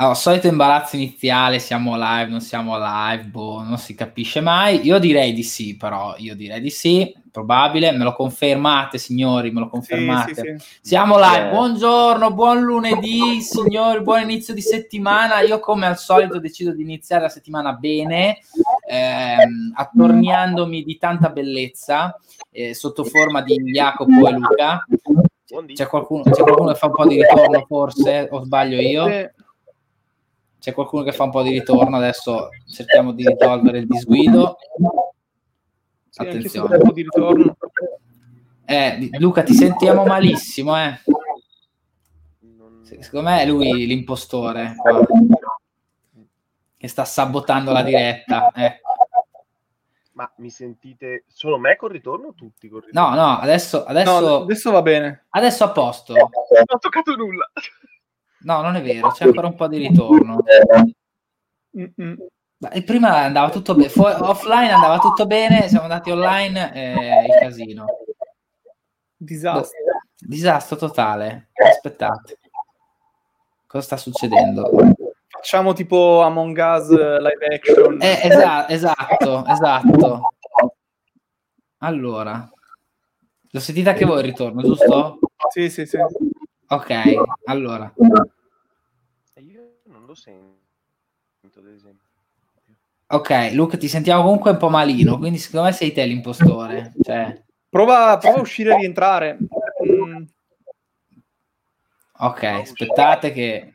Allora, solito imbarazzo iniziale, siamo live, non siamo live, boh, non si capisce mai. Io direi di sì, però, probabile. Me lo confermate, signori, me lo confermate. Sì. Siamo live, buongiorno, buon lunedì, signori, buon inizio di settimana. Io, come al solito, decido di iniziare la settimana bene, attorniandomi di tanta bellezza, sotto forma di Jacopo e Luca. C'è qualcuno che fa un po' di ritorno, forse, o sbaglio io? C'è qualcuno che fa un po' di ritorno, adesso cerchiamo di risolvere il disguido. Sì, attenzione. Un po' di ritorno. Luca, ti sentiamo malissimo, eh? Secondo me è lui l'impostore qua, che sta sabotando la diretta. Ma mi sentite solo me col ritorno o tutti col ritorno? No, adesso va bene. Adesso a posto. Non ho toccato nulla. No, non è vero, c'è ancora un po' di ritorno. E prima andava tutto bene, offline andava tutto bene, siamo andati online, il casino. Disastro totale. Aspettate. Cosa sta succedendo? Facciamo tipo Among Us live action. Esatto. Allora. Lo sentite anche voi il ritorno, giusto? Sì. Ok, allora. Io non lo sento, ad esempio. Ok, Luca, ti sentiamo comunque un po' malino, quindi secondo me sei te l'impostore. Cioè... Prova a uscire e rientrare. Ok, aspettate che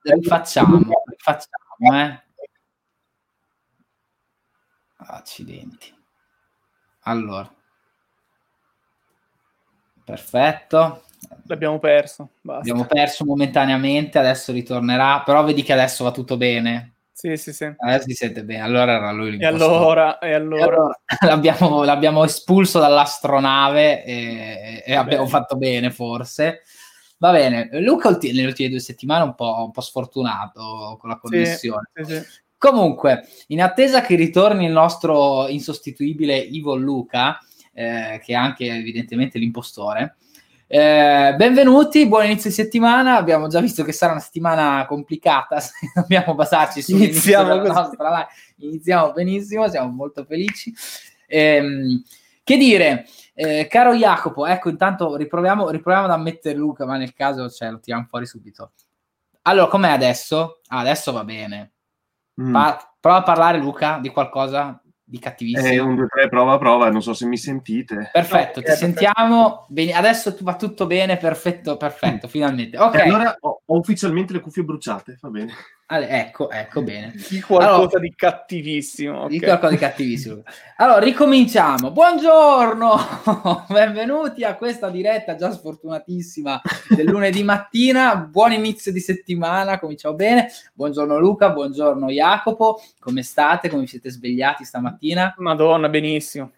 rifacciamo, eh. Accidenti. Allora. Perfetto. L'abbiamo perso. Basta. Abbiamo perso momentaneamente, adesso ritornerà, però vedi che adesso va tutto bene. Sì. Adesso si sente bene, allora era lui l'impostore. E allora? L'abbiamo espulso dall'astronave e abbiamo fatto bene, forse. Va bene, Luca nelle ultime 2 settimane un po' sfortunato con la connessione. Sì. Comunque, in attesa che ritorni il nostro insostituibile Ivo Luca, che è anche evidentemente l'impostore. Benvenuti, buon inizio di settimana. Abbiamo già visto che sarà una settimana complicata, se dobbiamo basarci su iniziamo benissimo, siamo molto felici. Che dire, caro Jacopo, ecco, intanto riproviamo ad ammettere Luca, ma nel caso lo tiriamo fuori subito. Allora, com'è adesso? Adesso va bene. Prova a parlare, Luca, di qualcosa di cattivissimo. 1, 2, 3, prova, non so se mi sentite. Perfetto, ti sentiamo bene. Adesso va tutto bene, perfetto, finalmente. Ok. Allora ho ufficialmente le cuffie bruciate, va bene. Allora, ecco bene. Di qualcosa di cattivissimo. Allora, ricominciamo. Buongiorno, benvenuti a questa diretta già sfortunatissima del lunedì mattina. Buon inizio di settimana, cominciamo bene. Buongiorno Luca, buongiorno Jacopo. Come state? Come vi siete svegliati stamattina? Madonna, benissimo.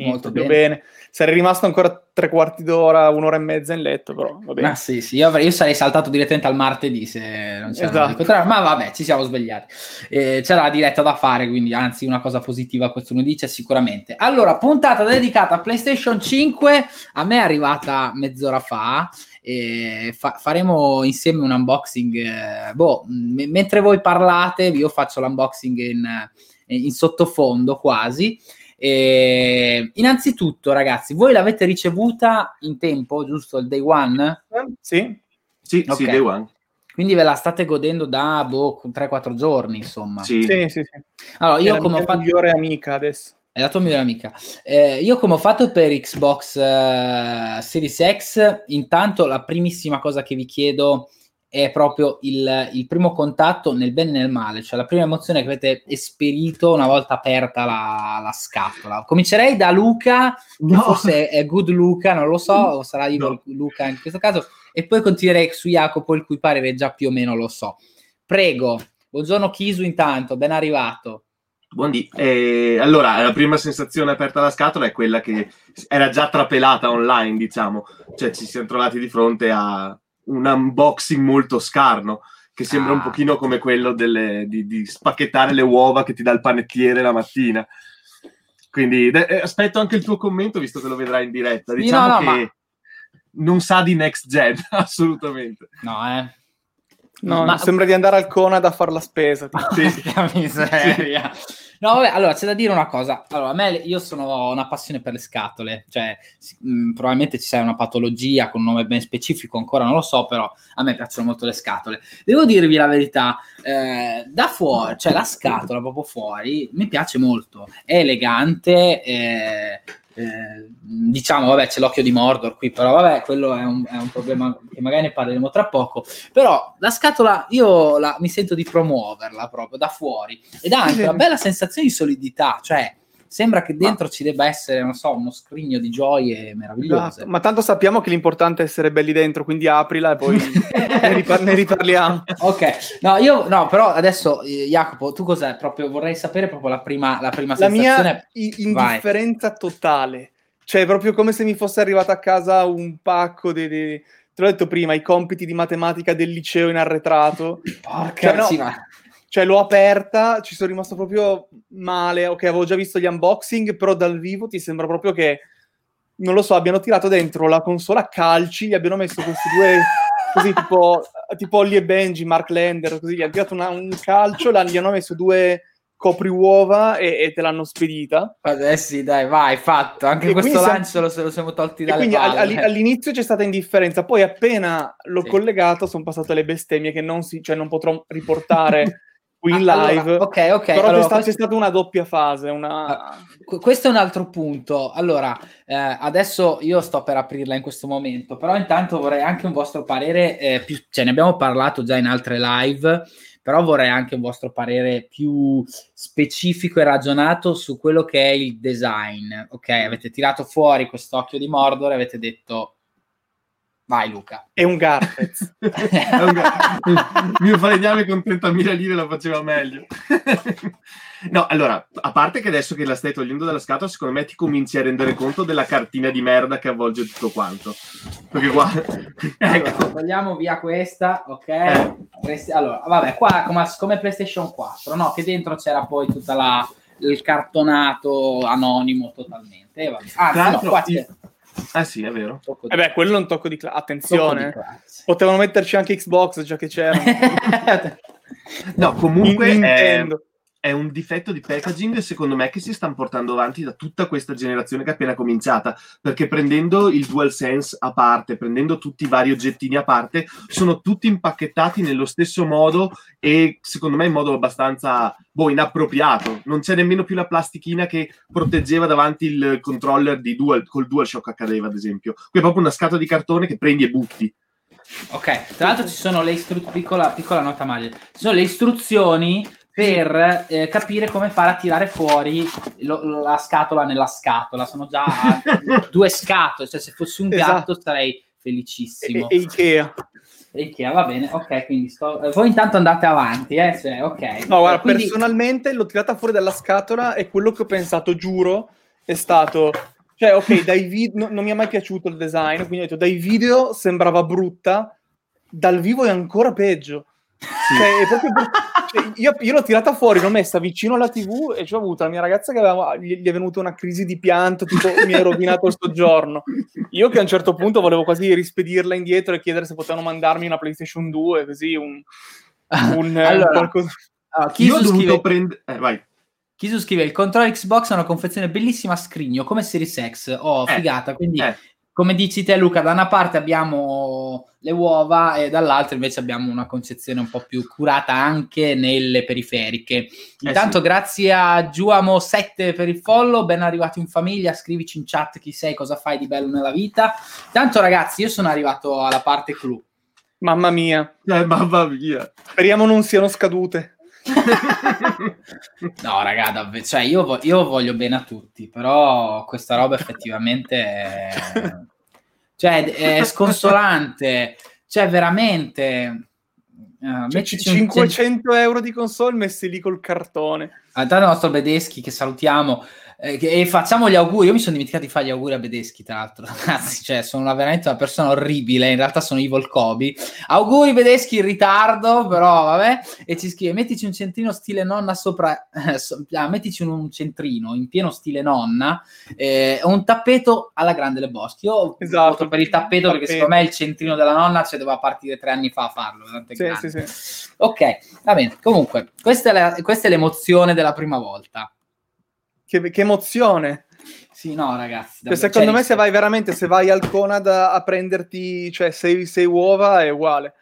Molto bene. Sarei rimasto ancora 3/4 d'ora, 1 ora e mezza in letto, però va bene. Ma sì, io sarei saltato direttamente al martedì se non c'era ma vabbè, ci siamo svegliati. C'era la diretta da fare, quindi anzi una cosa positiva questo lunedì c'è sicuramente. Allora, puntata dedicata a PlayStation 5, a me è arrivata mezz'ora fa. Faremo insieme un unboxing, mentre voi parlate io faccio l'unboxing in sottofondo quasi. Innanzitutto, ragazzi, voi l'avete ricevuta in tempo, giusto? Il day one? Sì, day one. Quindi ve la state godendo da 3-4 giorni, insomma. Sì. Allora, io come ho fatto... migliore amica adesso. È la tua migliore amica. Io come ho fatto per Xbox Series X, intanto la primissima cosa che vi chiedo è proprio il primo contatto nel bene e nel male, cioè la prima emozione che avete esperito una volta aperta la scatola. Comincerei da Luca, che forse è Good Luca, non lo so, o sarà Ivo Luca in questo caso, e poi continuerei su Jacopo, il cui parere già più o meno lo so. Prego, buongiorno Kisu intanto, ben arrivato. Buondì. Allora, la prima sensazione aperta alla scatola è quella che era già trapelata online, diciamo, cioè ci siamo trovati di fronte a un unboxing molto scarno, che sembra un pochino come quello di spacchettare le uova che ti dà il panettiere la mattina. Quindi aspetto anche il tuo commento, visto che lo vedrai in diretta. Diciamo non sa di next gen, assolutamente. No, No, ma... sembra di andare al Conad a fare la spesa. Porca miseria. No, vabbè, allora c'è da dire una cosa. Allora, a me, io sono una passione per le scatole, cioè probabilmente ci sarà una patologia con un nome ben specifico, ancora non lo so, però a me piacciono molto le scatole. Devo dirvi la verità, da fuori, cioè la scatola proprio fuori, mi piace molto, è elegante, diciamo, vabbè, c'è l'occhio di Mordor qui, però vabbè, quello è un problema che magari ne parleremo tra poco. Però la scatola io mi sento di promuoverla proprio da fuori, ed ha anche una bella sensazione di solidità, cioè sembra che dentro ci debba essere, non so, uno scrigno di gioie meravigliose. Esatto. Ma tanto sappiamo che l'importante è essere belli dentro, quindi aprila e poi ne riparliamo. Ok, no, però adesso Jacopo, tu cos'è? Proprio vorrei sapere proprio la prima sensazione. La mia indifferenza totale, cioè proprio come se mi fosse arrivato a casa un pacco di... Te l'ho detto prima, i compiti di matematica del liceo in arretrato. Porca Cioè l'ho aperta, ci sono rimasto proprio male. Ok, avevo già visto gli unboxing, però dal vivo ti sembra proprio che, non lo so, abbiano tirato dentro la console a calci, gli abbiano messo questi due, così tipo Holly e Benji, Mark Lander, così, gli hanno tirato un calcio, gli hanno messo due copriuova e te l'hanno spedita. Sì, dai, vai, fatto. Anche e questo lancio lo siamo tolti dalle quindi palle. All'inizio c'è stata indifferenza, poi appena l'ho collegato sono passate le bestemmie che non potrò riportare in live, allora, ok, però allora, c'è stata una doppia fase, questo è un altro punto. Allora, adesso io sto per aprirla in questo momento, però intanto vorrei anche un vostro parere, cioè ne abbiamo parlato già in altre live, però vorrei anche un vostro parere più specifico e ragionato su quello che è il design. Ok, avete tirato fuori quest'occhio di Mordor e avete detto vai Luca. È un Garfez. Mio falegname con 30.000 lire la faceva meglio. No, allora, a parte che adesso che la stai togliendo dalla scatola, secondo me ti cominci a rendere conto della cartina di merda che avvolge tutto quanto. Perché qua... Allora, togliamo via questa, ok? Allora, vabbè, qua come PlayStation 4, no? Che dentro c'era poi tutta il cartonato anonimo totalmente. Vabbè. Qua c'è... Ah sì, è vero. Beh, quello è un tocco di classe. Attenzione, potevano metterci anche Xbox, già che c'era. No, comunque è un difetto di packaging, secondo me, che si stanno portando avanti da tutta questa generazione che è appena cominciata, perché prendendo il DualSense a parte, prendendo tutti i vari oggettini a parte, sono tutti impacchettati nello stesso modo e secondo me in modo abbastanza inappropriato. Non c'è nemmeno più la plastichina che proteggeva davanti il controller col DualShock cadeva, ad esempio. Qui è proprio una scatola di cartone che prendi e butti. Ok, tra l'altro ci sono le piccola nota male, ci sono le istruzioni per capire come fare a tirare fuori la scatola nella scatola. Sono già due scatole, cioè se fossi un gatto sarei felicissimo. Ikea, va bene, ok, quindi voi intanto andate avanti, cioè, ok. No, guarda, quindi... personalmente l'ho tirata fuori dalla scatola e quello che ho pensato, giuro, è stato... Cioè, ok, dai video non mi è mai piaciuto il design, quindi ho detto, dai video sembrava brutta, dal vivo è ancora peggio. Sì. Cioè, è proprio io l'ho tirata fuori, l'ho messa vicino alla TV e ci ho avuto la mia ragazza che gli è venuta una crisi di pianto, tipo mi hai rovinato il soggiorno. Io che a un certo punto volevo quasi rispedirla indietro e chiedere se potevano mandarmi una PlayStation 2, così allora, qualcosa. Io ho dovuto prendere... vai. Kisu scrive, il controllo Xbox è una confezione bellissima a scrigno, come Series X. Oh, figata, quindi... Come dici te Luca, da una parte abbiamo le uova e dall'altra invece abbiamo una concezione un po' più curata anche nelle periferiche. Intanto grazie a Giuamo7 per il follow, ben arrivato in famiglia, scrivici in chat chi sei, cosa fai di bello nella vita. Intanto ragazzi, io sono arrivato alla parte clou. Mamma mia. Speriamo non siano scadute. No raga, davvero, cioè io voglio bene a tutti, però questa roba effettivamente è sconsolante, cioè veramente €500 di console messi lì col cartone. Intanto il nostro Bedeschi, che salutiamo, E facciamo gli auguri. Io mi sono dimenticato di fare gli auguri a Bedeschi, tra l'altro, ragazzi, cioè sono veramente una persona orribile, in realtà sono Evil Kobe. Auguri Bedeschi in ritardo, però vabbè. E ci scrive: mettici un centrino stile nonna sopra, mettici un centrino in pieno stile nonna, un tappeto alla grande Le Boschi. Io voto per il tappeto, perché secondo me il centrino della nonna, cioè, doveva partire 3 anni fa a farlo. Sì. Ok, va bene, comunque questa è l'emozione della prima volta. Che emozione! Sì, no, ragazzi. Cioè, secondo me, se vai al Conad a prenderti, cioè, 6 uova è uguale.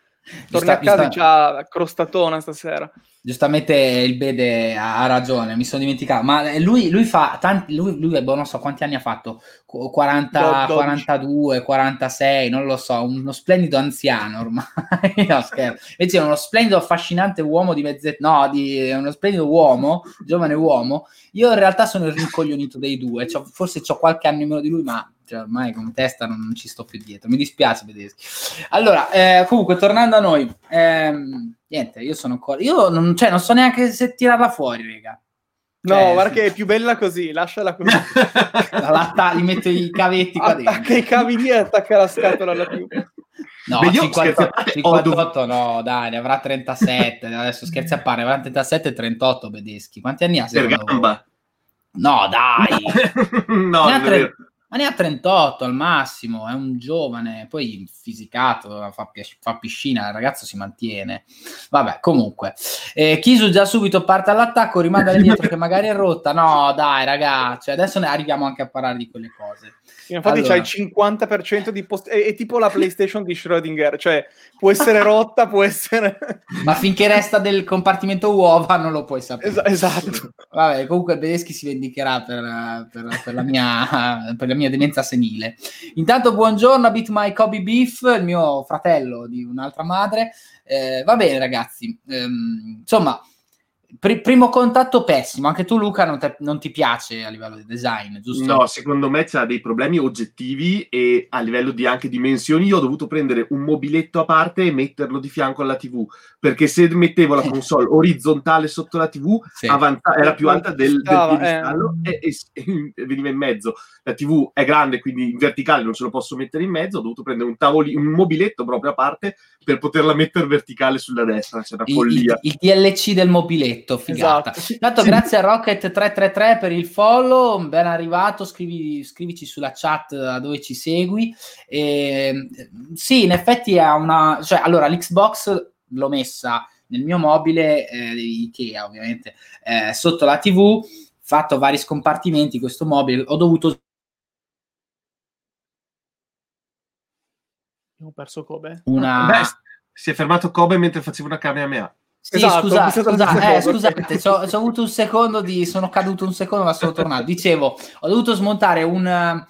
Torni a casa già crostatona stasera. Giustamente il Bede ha ragione, mi sono dimenticato. Ma lui fa tanti. Lui non so quanti anni ha fatto, 40, 42, 46, non lo so, uno splendido anziano ormai. No, scherzo. Invece è uno splendido, affascinante uomo di mezz'età. No, è uno splendido uomo, giovane uomo. Io in realtà sono il rincoglionito dei due, cioè, forse ho qualche anno in meno di lui, ma cioè, ormai con testa non ci sto più dietro, mi dispiace Bedeschi. Allora, comunque, tornando a noi, niente, io sono ancora, io non so neanche se tirarla fuori, raga. No, guarda che è più bella così, lasciala così. Gli metto i cavetti qua dentro. Attacca i cavi lì e attacca la scatola alla più. No, beh, 58 no, dai, ne avrà 37, adesso scherzi a parte, avrà 37 e 38 Bedeschi. Quanti anni ha? Per gamba. No, dai. No, ma ne ha 38 al massimo, è un giovane, poi fisicato, fa piscina, il ragazzo si mantiene. Vabbè, comunque. Kisu già subito parte all'attacco, rimanda dietro che magari è rotta. No, dai, ragazzi, adesso ne arriviamo anche a parlare di quelle cose. Infatti allora, c'hai il 50% di è tipo la PlayStation di Schrödinger, cioè può essere rotta, può essere... ma finché resta del compartimento uova non lo puoi sapere. Esatto. Vabbè, comunque Bedeschi si vendicherà per la mia demenza senile. Intanto buongiorno a Bit My Kobe Beef, il mio fratello di un'altra madre. Va bene ragazzi, insomma... Primo contatto pessimo, anche tu Luca non ti piace a livello di design, giusto? No, secondo me c'ha dei problemi oggettivi e a livello di anche dimensioni. Io ho dovuto prendere un mobiletto a parte e metterlo di fianco alla TV, perché se mettevo la console orizzontale sotto la TV, sì, era più alta del piedistallo e veniva in mezzo. La TV è grande, quindi in verticale non ce lo posso mettere in mezzo, ho dovuto prendere un mobiletto proprio a parte per poterla mettere verticale sulla destra, c'è una follia. Il DLC del mobiletto. Figata. Esatto. Tanto grazie a Rocket333 per il follow, ben arrivato. Scrivici sulla chat da dove ci segui. Sì, in effetti ha una, cioè, allora l'Xbox l'ho messa nel mio mobile di Ikea, ovviamente, sotto la TV, fatto vari scompartimenti questo mobile, ho dovuto ho perso Kobe. Si è fermato Kobe mentre facevo una Kamehameha. Sì, esatto, scusate, ho avuto un secondo sono caduto un secondo, ma sono tornato. Dicevo, ho dovuto smontare un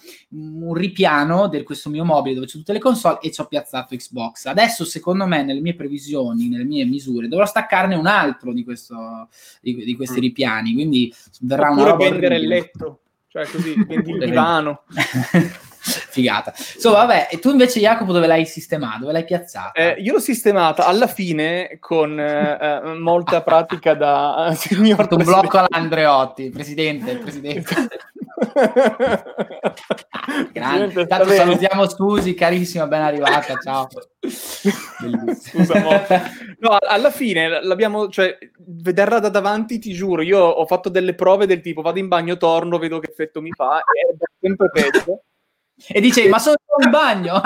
ripiano di questo mio mobile dove c'è tutte le console e ci ho piazzato Xbox. Adesso, secondo me, nelle mie previsioni, nelle mie misure, dovrò staccarne un altro di questi ripiani, quindi verrà una roba vendere il letto, cioè così, il divano. Figata. Insomma, vabbè, e tu invece, Jacopo, dove l'hai sistemato? Dove l'hai piazzata? Io l'ho sistemata alla fine con molta pratica da signor un blocco all'Andreotti, presidente. Grande. Tanto salutiamo Susi, carissima, ben arrivata, ciao. Scusa, no, alla fine l'abbiamo, cioè, vederla da davanti, ti giuro, io ho fatto delle prove del tipo vado in bagno, torno, vedo che effetto mi fa, è sempre peggio. E dicevi, ma sono in bagno?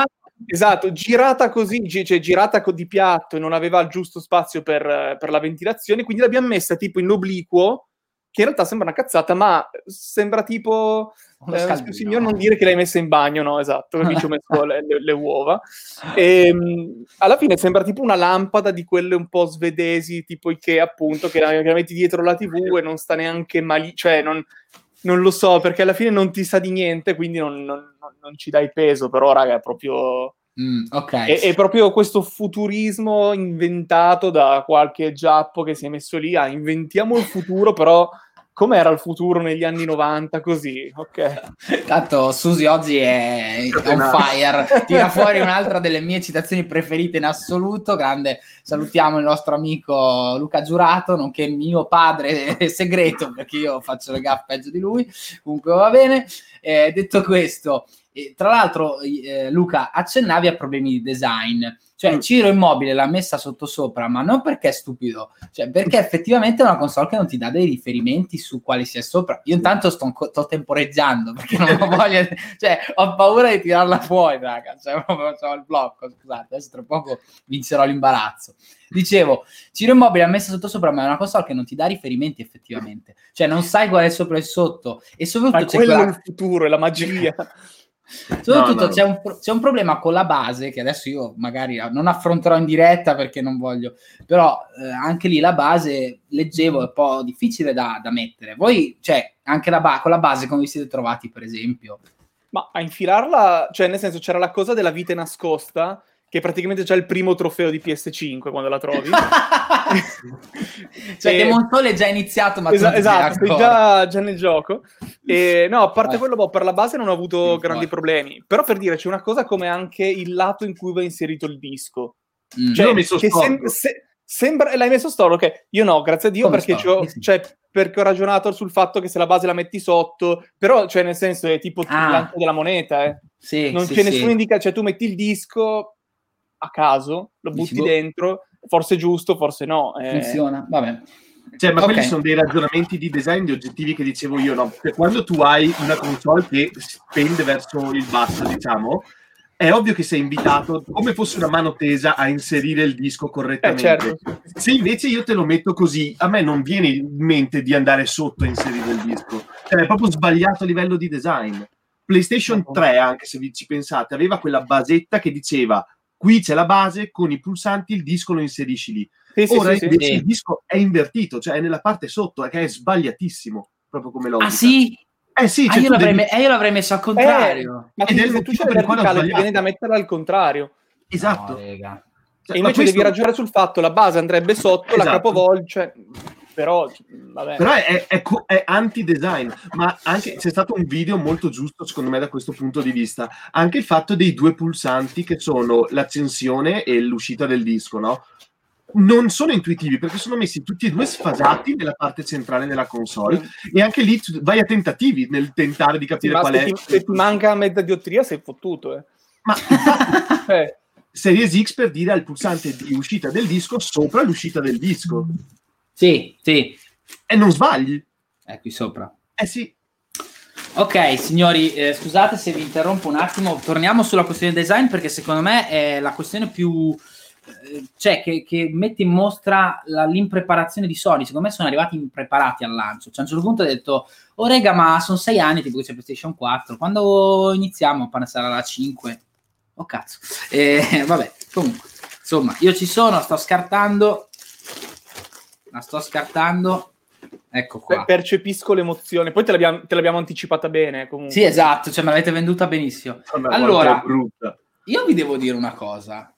Esatto, girata così, cioè girata di piatto, e non aveva il giusto spazio per la ventilazione, quindi l'abbiamo messa tipo in obliquo, che in realtà sembra una cazzata, ma sembra tipo... signor, non dire che l'hai messa in bagno, no, esatto, perché ci ho messo le uova. E, alla fine sembra tipo una lampada di quelle un po' svedesi, tipo Ikea, appunto, che la metti dietro la TV e non sta neanche male, cioè non lo so, perché alla fine non ti sa di niente, quindi non ci dai peso, però raga è proprio okay. È proprio questo futurismo inventato da qualche giappo che si è messo lì inventiamo il futuro, però com'era il futuro negli anni 90, così, ok. Tanto Susi oggi è on fire, tira fuori un'altra delle mie citazioni preferite in assoluto, grande, salutiamo il nostro amico Luca Giurato, nonché mio padre segreto, perché io faccio le gaffe peggio di lui, comunque va bene. Detto questo, tra l'altro Luca, accennavi a problemi di design, cioè Ciro Immobile l'ha messa sottosopra, ma non perché è stupido, cioè perché effettivamente è una console che non ti dà dei riferimenti su quale sia sopra. Io intanto sto temporeggiando perché non ho voglia, cioè ho paura di tirarla fuori, raga, cioè ho il blocco, scusate, adesso tra poco vincerò l'imbarazzo. Dicevo, Ciro Immobile ha messa sottosopra, ma è una console che non ti dà riferimenti effettivamente, cioè non sai qual è sopra e sotto, e soprattutto ma quello è il futuro, è la magia. Soprattutto no. C'è un problema con la base, che adesso io magari non affronterò in diretta perché non voglio, però anche lì la base, leggevo, è un po' difficile da mettere. Voi, cioè, anche con la base come vi siete trovati, per esempio? Ma a infilarla, cioè nel senso, c'era la cosa della vite nascosta, che praticamente già il primo trofeo di PS5 quando la trovi. Cioè che Montole è già iniziato, ma esatto, sei già nel gioco. E, no, a parte quello, per la base non ho avuto grandi problemi. Però per dire, c'è una cosa come anche il lato in cui va inserito il disco. Cioè, io ho messo storto. Sembra, l'hai messo storto, ok. Io no, grazie a Dio, come perché perché ho ragionato sul fatto che se la base la metti sotto, però cioè nel senso è tipo il lancio della moneta, Sì, non c'è nessuna indicazione, cioè tu metti il disco a caso, lo butti dentro, forse giusto, forse no. Funziona, vabbè. Cioè, ma quelli sono dei ragionamenti di design, di oggettivi che dicevo io, no? Perché quando tu hai una console che spende verso il basso, diciamo, è ovvio che sei invitato, come fosse una mano tesa, a inserire il disco correttamente. Certo. Se invece io te lo metto così, a me non viene in mente di andare sotto a inserire il disco. Cioè, è proprio sbagliato a livello di design. PlayStation 3, anche se vi ci pensate, aveva quella basetta che diceva: qui c'è la base, con i pulsanti il disco lo inserisci lì. Ora invece il disco è invertito, cioè è nella parte sotto, che è sbagliatissimo, proprio come logica. Ah sì? Eh sì, cioè io l'avrei messo al contrario. Ma ed è il motivo per cui ti viene da metterla al contrario. Esatto. No, rega. Cioè, e invece devi ragionare sul fatto, la base andrebbe sotto, la capovolge, però è anti-design, ma anche c'è stato un video molto giusto secondo me da questo punto di vista, anche il fatto dei due pulsanti che sono l'accensione e l'uscita del disco, no? Non sono intuitivi perché sono messi tutti e due sfasati nella parte centrale della console, e anche lì vai a tentativi nel tentare di capire qual è. Se ti manca mezza diottria sei fottuto, ma Series X, per dire, ha il pulsante di uscita del disco sopra l'uscita del disco. Sì. E non sbagli. È qui sopra. Eh sì. Ok, signori, scusate se vi interrompo un attimo. Torniamo sulla questione design, perché secondo me è la questione più... cioè, che mette in mostra l'impreparazione di Sony. Secondo me sono arrivati impreparati al lancio. Cioè, a un certo punto ho detto: oh rega, ma sono 6 anni, tipo che c'è PlayStation 4. Quando iniziamo? Sarà la 5. Oh cazzo. Vabbè, comunque. Insomma, io ci sono, sto scartando, ecco qua. Percepisco l'emozione, poi te l'abbiamo anticipata bene comunque. Sì, esatto, cioè me l'avete venduta benissimo. Allora, io vi devo dire una cosa.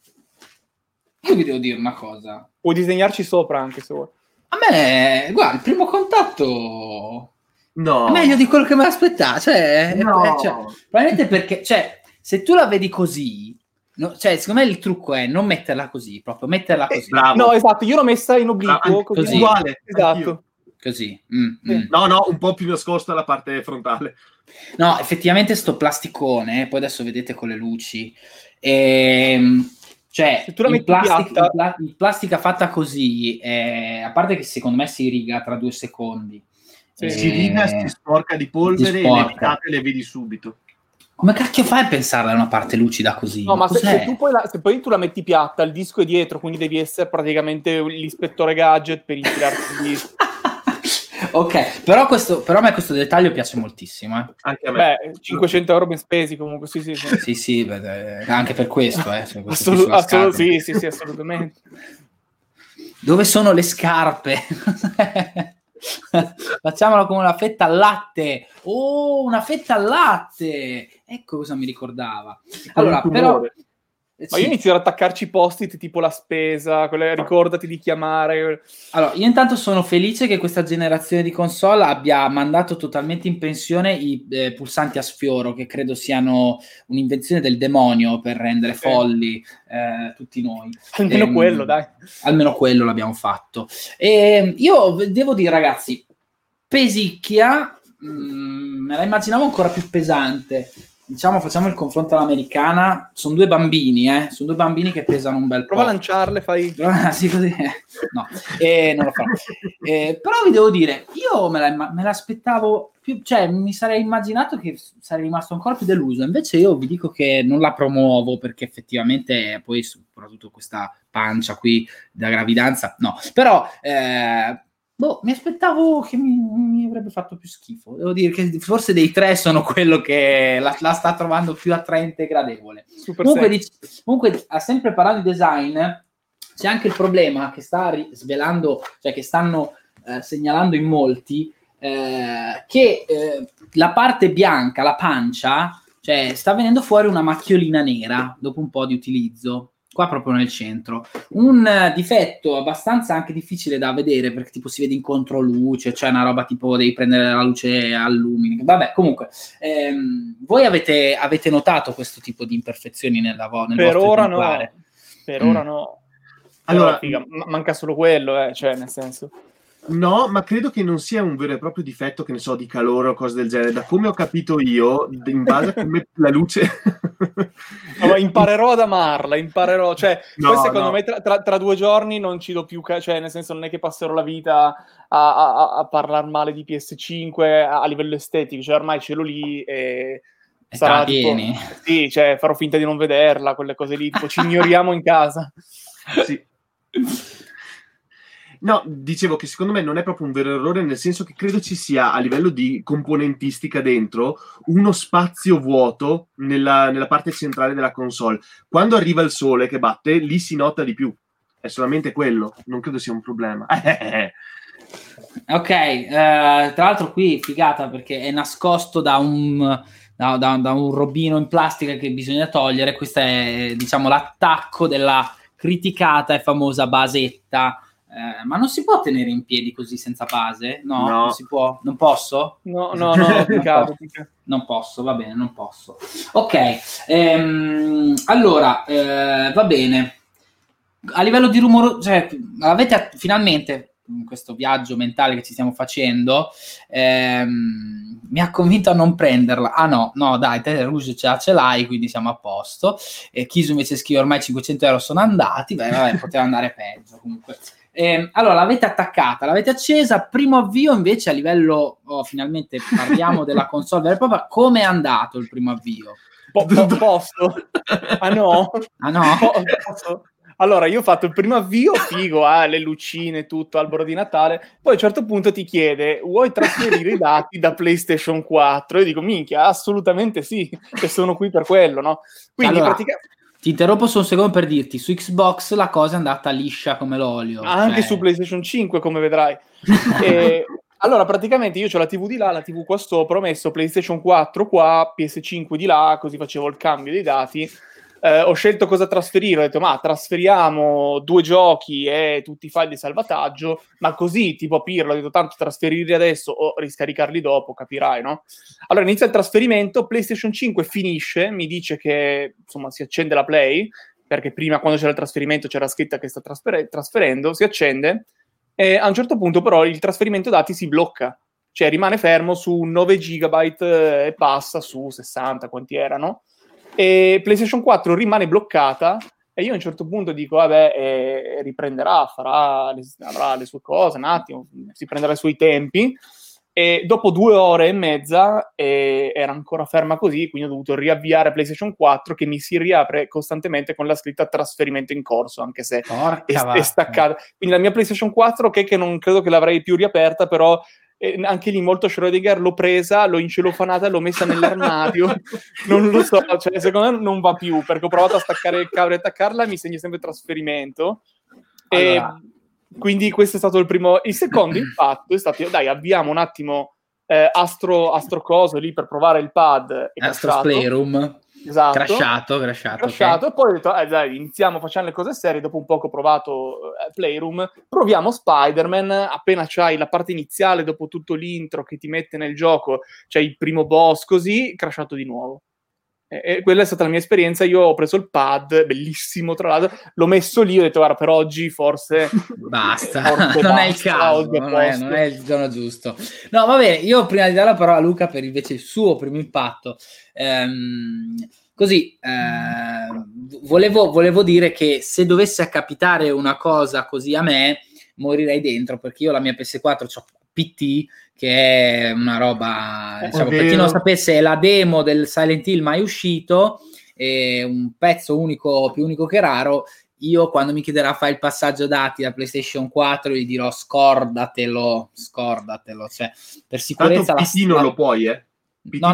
Puoi disegnarci sopra anche se vuoi. A me, guarda, il primo contatto è meglio di quello che me l'aspettavo, cioè, probabilmente perché, cioè, se tu la vedi così... No, cioè, secondo me il trucco è non metterla così, proprio metterla così. Bravo. No, esatto, io l'ho messa in obliquo, così. Uguale, esatto. Così. No, un po' più nascosta la parte frontale. No, effettivamente sto plasticone, poi adesso vedete con le luci. Cioè, se tu la metti in plastica fatta così, a parte che secondo me si riga tra 2 secondi. Sì. Si riga, si sporca di polvere e le pitate le vedi subito. Come cacchio fai a pensarla a una parte lucida così? No, ma se poi tu la metti piatta, il disco è dietro, quindi devi essere praticamente l'ispettore gadget per infilarti il disco. Ok, però a me questo dettaglio piace moltissimo. Anche a me. Beh, 500 euro ben spesi comunque, sì. Sì, beh, anche per questo. Sì, assolutamente. Dove sono le scarpe? Facciamolo come una fetta al latte. Ecco cosa mi ricordava. Allora, però Ma io inizio ad attaccarci post-it tipo la spesa, quella, ricordati di chiamare. Allora, io intanto sono felice che questa generazione di console abbia mandato totalmente in pensione i pulsanti a sfioro, che credo siano un'invenzione del demonio per rendere folli tutti noi. Almeno quello, dai. Almeno quello l'abbiamo fatto. E io devo dire, ragazzi, pesicchia, me la immaginavo ancora più pesante. Diciamo, facciamo il confronto all'americana. Sono due bambini, sono due bambini che pesano un bel po'. Prova a lanciarle, fai... sì, così. No, non lo farò. Però vi devo dire, io me l'aspettavo più... Cioè, mi sarei immaginato che sarei rimasto ancora più deluso. Invece io vi dico che non la promuovo, perché effettivamente poi, soprattutto questa pancia qui da gravidanza, no. Però... mi aspettavo che mi avrebbe fatto più schifo. Devo dire che forse dei tre sono quello che la sta trovando più attraente e gradevole. Comunque, sempre parlando di design, c'è anche il problema che sta svelando, cioè che stanno segnalando in molti, che la parte bianca, la pancia, cioè sta venendo fuori una macchiolina nera dopo un po' di utilizzo. Qua proprio nel centro, un difetto abbastanza anche difficile da vedere, perché tipo si vede in controluce, cioè una roba tipo devi prendere la luce all'umine. Vabbè, comunque voi avete notato questo tipo di imperfezioni nel vostro esemplare? Per ora no. Allora, figa, manca solo quello, cioè nel senso. No, ma credo che non sia un vero e proprio difetto, che ne so, di calore o cose del genere. Da come ho capito io, in base a come la luce... No, imparerò ad amarla, imparerò. Cioè, no, poi secondo me tra 2 giorni non ci do più... Cioè, nel senso, non è che passerò la vita a parlare male di PS5 a livello estetico. Cioè, ormai ce l'ho lì e... sarà tipo, sì, cioè, farò finta di non vederla, quelle cose lì. Tipo, ci ignoriamo in casa. Sì. No, dicevo che secondo me non è proprio un vero errore, nel senso che credo ci sia a livello di componentistica dentro uno spazio vuoto nella parte centrale della console. Quando arriva il sole che batte, lì si nota di più. È solamente quello, non credo sia un problema. Ok, tra l'altro qui figata perché è nascosto da un robino in plastica che bisogna togliere. Questo è, diciamo, l'attacco della criticata e famosa basetta. Ma non si può tenere in piedi così senza base? No, non si può. Non posso? No, non posso, va bene, non posso. Ok, allora, va bene. A livello di rumore, cioè, avete finalmente, in questo viaggio mentale che ci stiamo facendo, mi ha convinto a non prenderla. Ah no, dai, te Rouge ce l'hai, quindi siamo a posto. E Kisu invece scrive, ormai 500 euro sono andati, vabbè, poteva andare peggio comunque. Allora, l'avete attaccata, l'avete accesa, primo avvio invece a livello... Oh, finalmente parliamo della console vera e propria. Come è andato il primo avvio? Posto? Ah no? Posto? Allora, io ho fatto il primo avvio, figo, le lucine, tutto, albero di Natale. Poi a un certo punto ti chiede, vuoi trasferire i dati da PlayStation 4? Io dico, minchia, assolutamente sì, che sono qui per quello, no? Quindi allora... praticamente... Ti interrompo solo un secondo per dirti, su Xbox la cosa è andata liscia come l'olio. Anche su PlayStation 5, come vedrai. Allora, praticamente io c'ho la TV di là, la TV qua sopra, ho messo PlayStation 4 qua, PS5 di là, così facevo il cambio dei dati. Ho scelto cosa trasferire, ho detto, ma trasferiamo 2 giochi e tutti i file di salvataggio, ma così, tipo a Pirlo, ho detto, tanto trasferirli adesso o riscaricarli dopo, capirai, no? Allora inizia il trasferimento, PlayStation 5 finisce, mi dice che, insomma, si accende la Play, perché prima quando c'era il trasferimento c'era scritta che sta trasferendo, si accende, e a un certo punto però il trasferimento dati si blocca, cioè rimane fermo su 9 gigabyte e passa su 60, quanti erano. E PlayStation 4 rimane bloccata e io a un certo punto dico vabbè, riprenderà, avrà le sue cose un attimo, si prenderà i suoi tempi, e dopo 2 ore e mezza era ancora ferma così, quindi ho dovuto riavviare PlayStation 4 che mi si riapre costantemente con la scritta trasferimento in corso, anche se è staccata, quindi la mia PlayStation 4 che non credo che l'avrei più riaperta, però anche lì molto Schrödinger, l'ho presa, l'ho incelofanata, l'ho messa nell'armadio, non lo so, cioè secondo me non va più, perché ho provato a staccare il cavo e attaccarla, mi segna sempre trasferimento, allora. E quindi questo è stato il primo. Il secondo impatto è stato, dai, abbiamo un attimo Astro Coso lì per provare il pad. Astro Playroom. Esatto. Crashato, okay. E poi ho detto, dai, iniziamo, facciamo le cose serie. Dopo un poco ho provato Playroom, proviamo Spider-Man. Appena c'hai la parte iniziale, dopo tutto l'intro che ti mette nel gioco, c'hai il primo boss, così, crashato di nuovo. E quella è stata la mia esperienza. Io ho preso il pad, bellissimo tra l'altro, l'ho messo lì, ho detto guarda, per oggi forse basta, è il caso, non è il giorno giusto. No, va bene, io prima di dare la parola a Luca per invece il suo primo impatto, volevo dire che se dovesse capitare una cosa così a me, morirei dentro, perché io la mia PS4 c'ho PT, che è una roba, diciamo, per chi non sapesse, è la demo del Silent Hill mai uscito, è un pezzo unico, più unico che raro. Io, quando mi chiederà fai il passaggio dati da PlayStation 4, gli dirò scordatelo, cioè, per sicurezza. Tanto PT non lo puoi, No,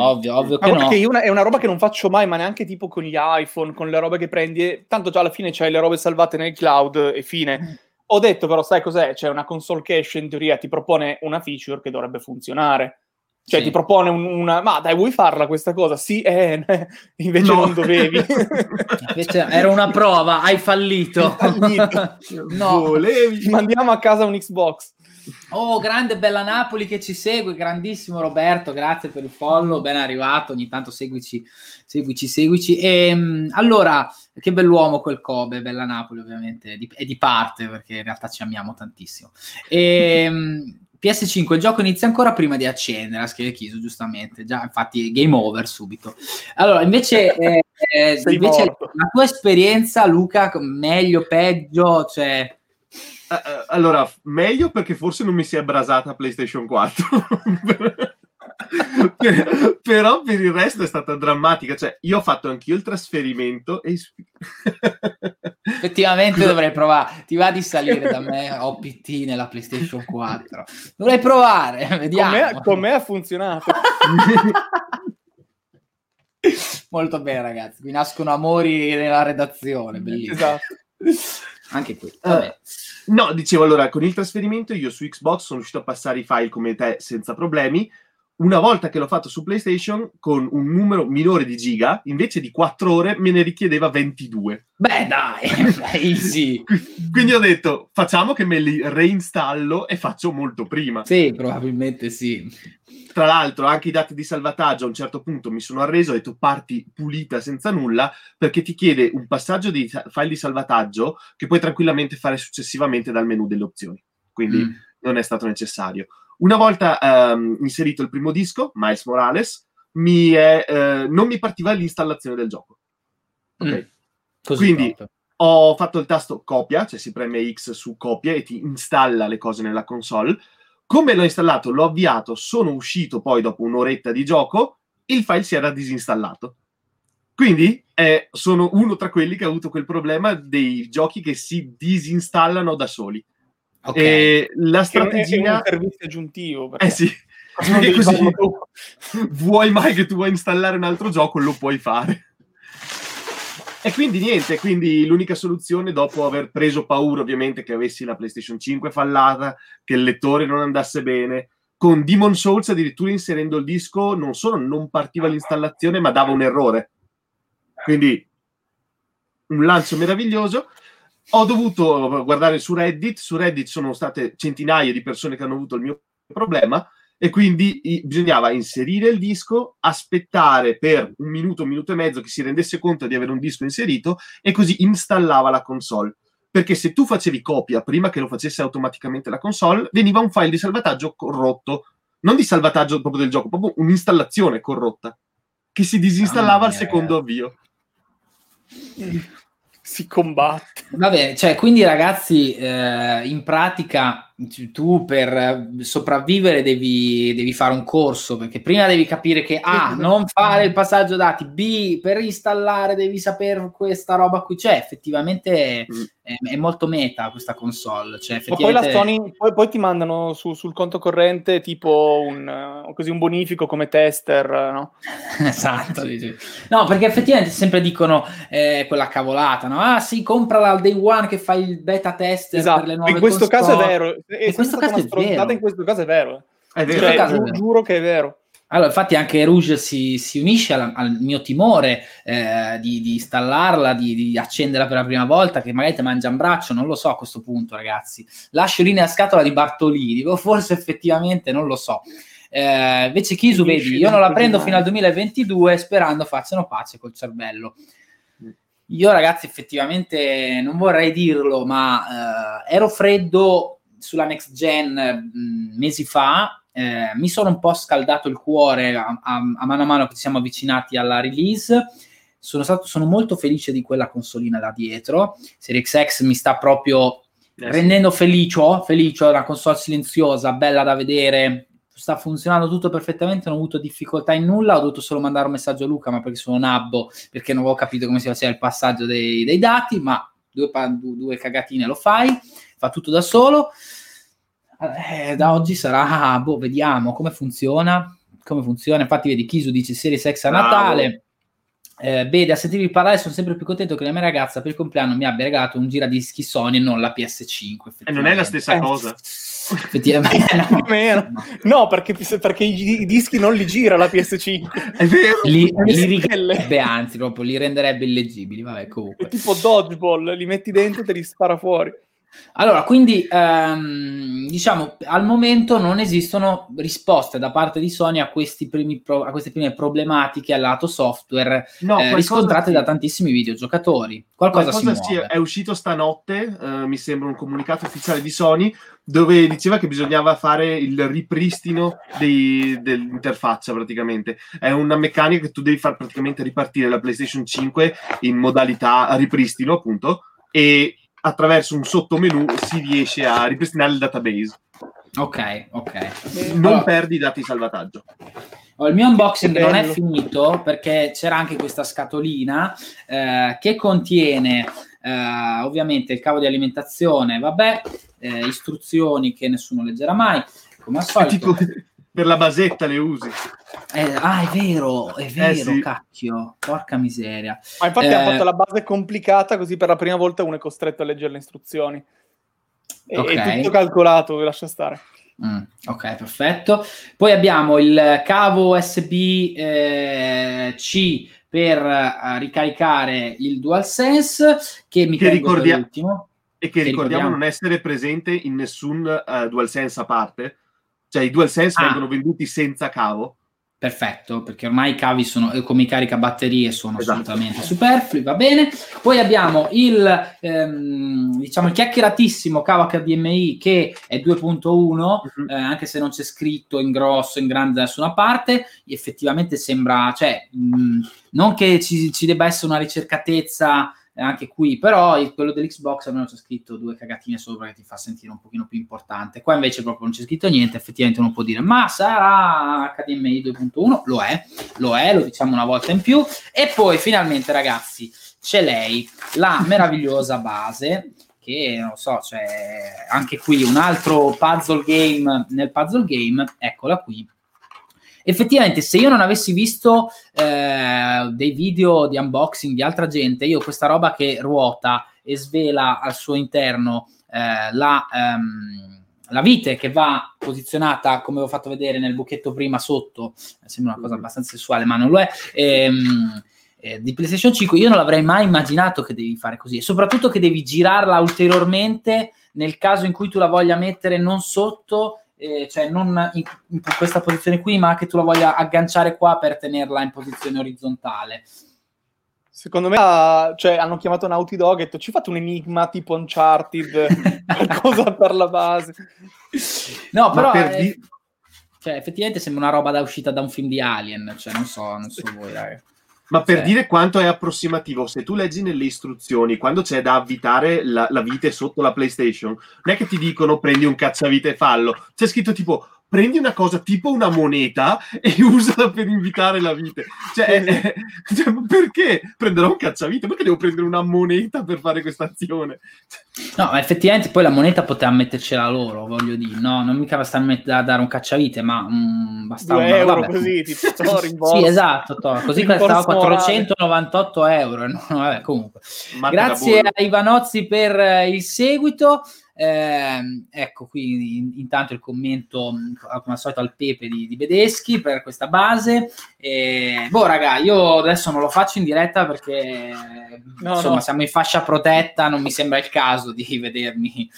ovvio che no. Perché è una roba che non faccio mai, ma neanche tipo con gli iPhone, con le robe che prendi, tanto già alla fine c'hai le robe salvate nel cloud e fine. Ho detto però, sai cos'è? C'è una console cache, in teoria ti propone una feature che dovrebbe funzionare. Cioè, sì, ti propone una... Ma dai, vuoi farla questa cosa? Sì, invece no. Non dovevi. Invece era una prova, hai fallito. No, volevi. Ti mandiamo a casa un Xbox. Oh, grande Bella Napoli che ci segue, grandissimo Roberto, grazie per il follow, ben arrivato, ogni tanto seguici. E, allora, che bell'uomo quel Kobe, Bella Napoli ovviamente, è di parte, perché in realtà ci amiamo tantissimo. E, PS5, il gioco inizia ancora prima di accendere, scrive Kisu, giustamente, già infatti game over subito. Allora, invece la tua esperienza, Luca, meglio, peggio, cioè... Allora, meglio perché forse non mi si è brasata PlayStation 4. Però per il resto è stata drammatica. Cioè, io ho fatto anch'io il trasferimento e... Effettivamente dovrei provare. Ti va di salire da me? Ho PT nella PlayStation 4. Dovrei provare, vediamo. Con me ha funzionato. Molto bene, ragazzi. Mi nascono amori nella redazione, bellissimo. Esatto. Anche qui. No, dicevo, allora, con il trasferimento io su Xbox sono riuscito a passare i file come te senza problemi. Una volta che l'ho fatto su PlayStation, con un numero minore di giga, invece di 4 ore me ne richiedeva 22. Beh, dai, easy. Quindi ho detto, facciamo che me li reinstallo e faccio molto prima. Sì, probabilmente sì. Tra l'altro, anche i dati di salvataggio a un certo punto mi sono arreso, ho detto parti pulita senza nulla, perché ti chiede un passaggio di file di salvataggio che puoi tranquillamente fare successivamente dal menu delle opzioni. Quindi non è stato necessario. Una volta inserito il primo disco, Miles Morales, non mi partiva l'installazione del gioco. Okay. Quindi fatto. Ho fatto il tasto copia, cioè si preme X su copia e ti installa le cose nella console. Come l'ho installato, l'ho avviato, sono uscito poi dopo un'oretta di gioco, il file si era disinstallato. Quindi sono uno tra quelli che ha avuto quel problema dei giochi che si disinstallano da soli. Okay. E la strategia è un servizio aggiuntivo, perché sì, perché così vuoi mai che tu vuoi installare un altro gioco, lo puoi fare. E quindi niente, quindi l'unica soluzione, dopo aver preso paura ovviamente che avessi la PlayStation 5 fallata, che il lettore non andasse bene, con Demon Souls addirittura inserendo il disco non solo non partiva l'installazione, ma dava un errore. Quindi un lancio meraviglioso. Ho dovuto guardare su Reddit sono state centinaia di persone che hanno avuto il mio problema, e quindi bisognava inserire il disco, aspettare per un minuto e mezzo che si rendesse conto di avere un disco inserito, e così installava la console, perché se tu facevi copia prima che lo facesse automaticamente la console, veniva un file di salvataggio corrotto, non di salvataggio proprio del gioco, proprio un'installazione corrotta che si disinstallava al secondo avvio. Si combatte. Vabbè, cioè, quindi ragazzi, in pratica tu per sopravvivere devi fare un corso, perché prima devi capire che A, non fare il passaggio dati, B, per installare devi sapere questa roba qui. Cioè, effettivamente è molto meta questa console. Cioè, effettivamente... Ma poi la Sony poi ti mandano sul conto corrente tipo un bonifico come tester, no? Esatto. No, perché effettivamente sempre dicono quella cavolata, no? Ah sì, comprala al day one che fai il beta tester, esatto, per le nuove console. In questo caso è vero. In questo caso è vero. Giuro che è vero. Allora, infatti anche Rouge si unisce al mio timore di installarla, di accenderla per la prima volta, che magari te mangia un braccio, non lo so a questo punto, ragazzi. Lascio lì nella scatola di Bartolini, forse effettivamente, non lo so. Invece Kisu, vedi, io non la prendo fino al 2022, sperando facciano pace col cervello. Io, ragazzi, effettivamente, non vorrei dirlo, ma ero freddo sulla next gen mesi fa. Mi sono un po' scaldato il cuore a mano che ci siamo avvicinati alla release. Sono molto felice di quella consolina là dietro. Series X mi sta proprio rendendo felice, una console silenziosa, bella da vedere, sta funzionando tutto perfettamente, non ho avuto difficoltà in nulla, ho dovuto solo mandare un messaggio a Luca, ma perché sono nabbo, perché non avevo capito come si faceva il passaggio dei dati, ma due cagatine lo fai, fa tutto da solo. Da oggi sarà, vediamo come funziona. Infatti vedi, Kisu dice Series X a Natale. Bede, a sentirvi parlare sono sempre più contento che la mia ragazza per il compleanno mi abbia regalato un giradischi Sony e non la PS5, e non è la stessa cosa, effettivamente. No, perché i dischi non li gira la PS5, è vero, li renderebbe illeggibili. Vabbè, comunque è tipo dodgeball, li metti dentro e te li spara fuori. Allora, quindi diciamo al momento non esistono risposte da parte di Sony a queste prime problematiche al lato software, riscontrate da tantissimi videogiocatori. Qualcosa si muove. È uscito stanotte, mi sembra, un comunicato ufficiale di Sony dove diceva che bisognava fare il ripristino dell'interfaccia. Praticamente è una meccanica che tu devi far praticamente ripartire la PlayStation 5 in modalità ripristino, appunto, e attraverso un sottomenu si riesce a ripristinare il database. Ok. Non perdi i dati di salvataggio. Il mio unboxing non è finito, perché c'era anche questa scatolina che contiene ovviamente il cavo di alimentazione, istruzioni che nessuno leggerà mai, come al solito. Tipo, per la basetta le usi. È vero, sì. Cacchio, porca miseria. Ma infatti hanno fatto la base complicata, così per la prima volta uno è costretto a leggere le istruzioni. È tutto calcolato, lascia stare. Ok, perfetto. Poi abbiamo il cavo USB-C per ricaricare il DualSense, che ricordiamo non essere presente in nessun DualSense a parte. Cioè i DualSense vengono venduti senza cavo. Perfetto, perché ormai i cavi sono come i caricabatterie, sono assolutamente superflui, va bene. Poi abbiamo il il chiacchieratissimo cavo HDMI che è 2.1, anche se non c'è scritto in grosso, in grande da nessuna parte. Effettivamente sembra, non che ci debba essere una ricercatezza anche qui, però quello dell'Xbox almeno c'è scritto due cagatine sopra che ti fa sentire un pochino più importante. Qua invece proprio non c'è scritto niente, effettivamente uno può dire ma sarà HDMI 2.1, lo è, lo diciamo una volta in più. E poi finalmente, ragazzi, c'è lei, la meravigliosa base, che non so, anche qui un altro puzzle game nel puzzle game, eccola qui. Effettivamente, se io non avessi visto dei video di unboxing di altra gente, io questa roba che ruota e svela al suo interno la vite che va posizionata, come ho fatto vedere nel buchetto prima sotto, sembra una cosa abbastanza sessuale, ma non lo è, di PlayStation 5, io non l'avrei mai immaginato che devi fare così, e soprattutto che devi girarla ulteriormente nel caso in cui tu la voglia mettere non sotto, non in questa posizione qui, ma che tu la voglia agganciare qua per tenerla in posizione orizzontale. Secondo me hanno chiamato Naughty Dog e detto ci fate un enigma tipo Uncharted qualcosa per la base. No, però effettivamente sembra una roba da uscita da un film di Alien, non so voi, raga. Ma per dire quanto è approssimativo, se tu leggi nelle istruzioni, quando c'è da avvitare la vite sotto la PlayStation, non è che ti dicono prendi un cacciavite e fallo. C'è scritto tipo prendi una cosa tipo una moneta e usala per invitare la vite. Perché prenderò un cacciavite? Perché devo prendere una moneta per fare questa azione? No, ma effettivamente poi la moneta poteva mettercela loro, voglio dire. No, non mica basta a dare un cacciavite, ma bastava €2 così, tipo rimborso. Sì, esatto, così costava €498. No, vabbè, comunque. Grazie a Ivanozzi per il seguito. Ecco qui intanto il commento come al solito al Pepe di Bedeschi per questa base. Boh raga, io adesso non lo faccio in diretta perché no. Siamo in fascia protetta, non mi sembra il caso di vedermi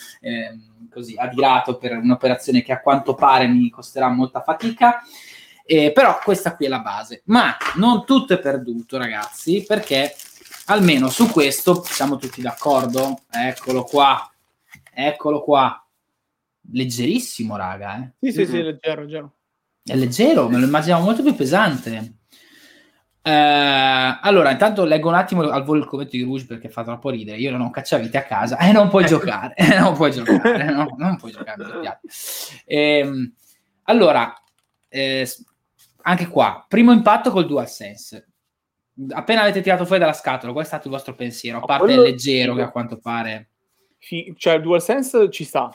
così adirato per un'operazione che a quanto pare mi costerà molta fatica. Però questa qui è la base, ma non tutto è perduto ragazzi, perché almeno su questo siamo tutti d'accordo. Eccolo qua leggerissimo raga, sì, leggero è leggero, me lo immaginavo molto più pesante. Allora intanto leggo un attimo al volo il commento di Rouge perché fa troppo ridere. Io non ho cacciavite a casa e non puoi giocare, non puoi giocare, mi piace. Allora anche qua primo impatto col DualSense, appena avete tirato fuori dalla scatola qual è stato il vostro pensiero? A parte quello... è leggero che a quanto pare cioè il DualSense ci sta,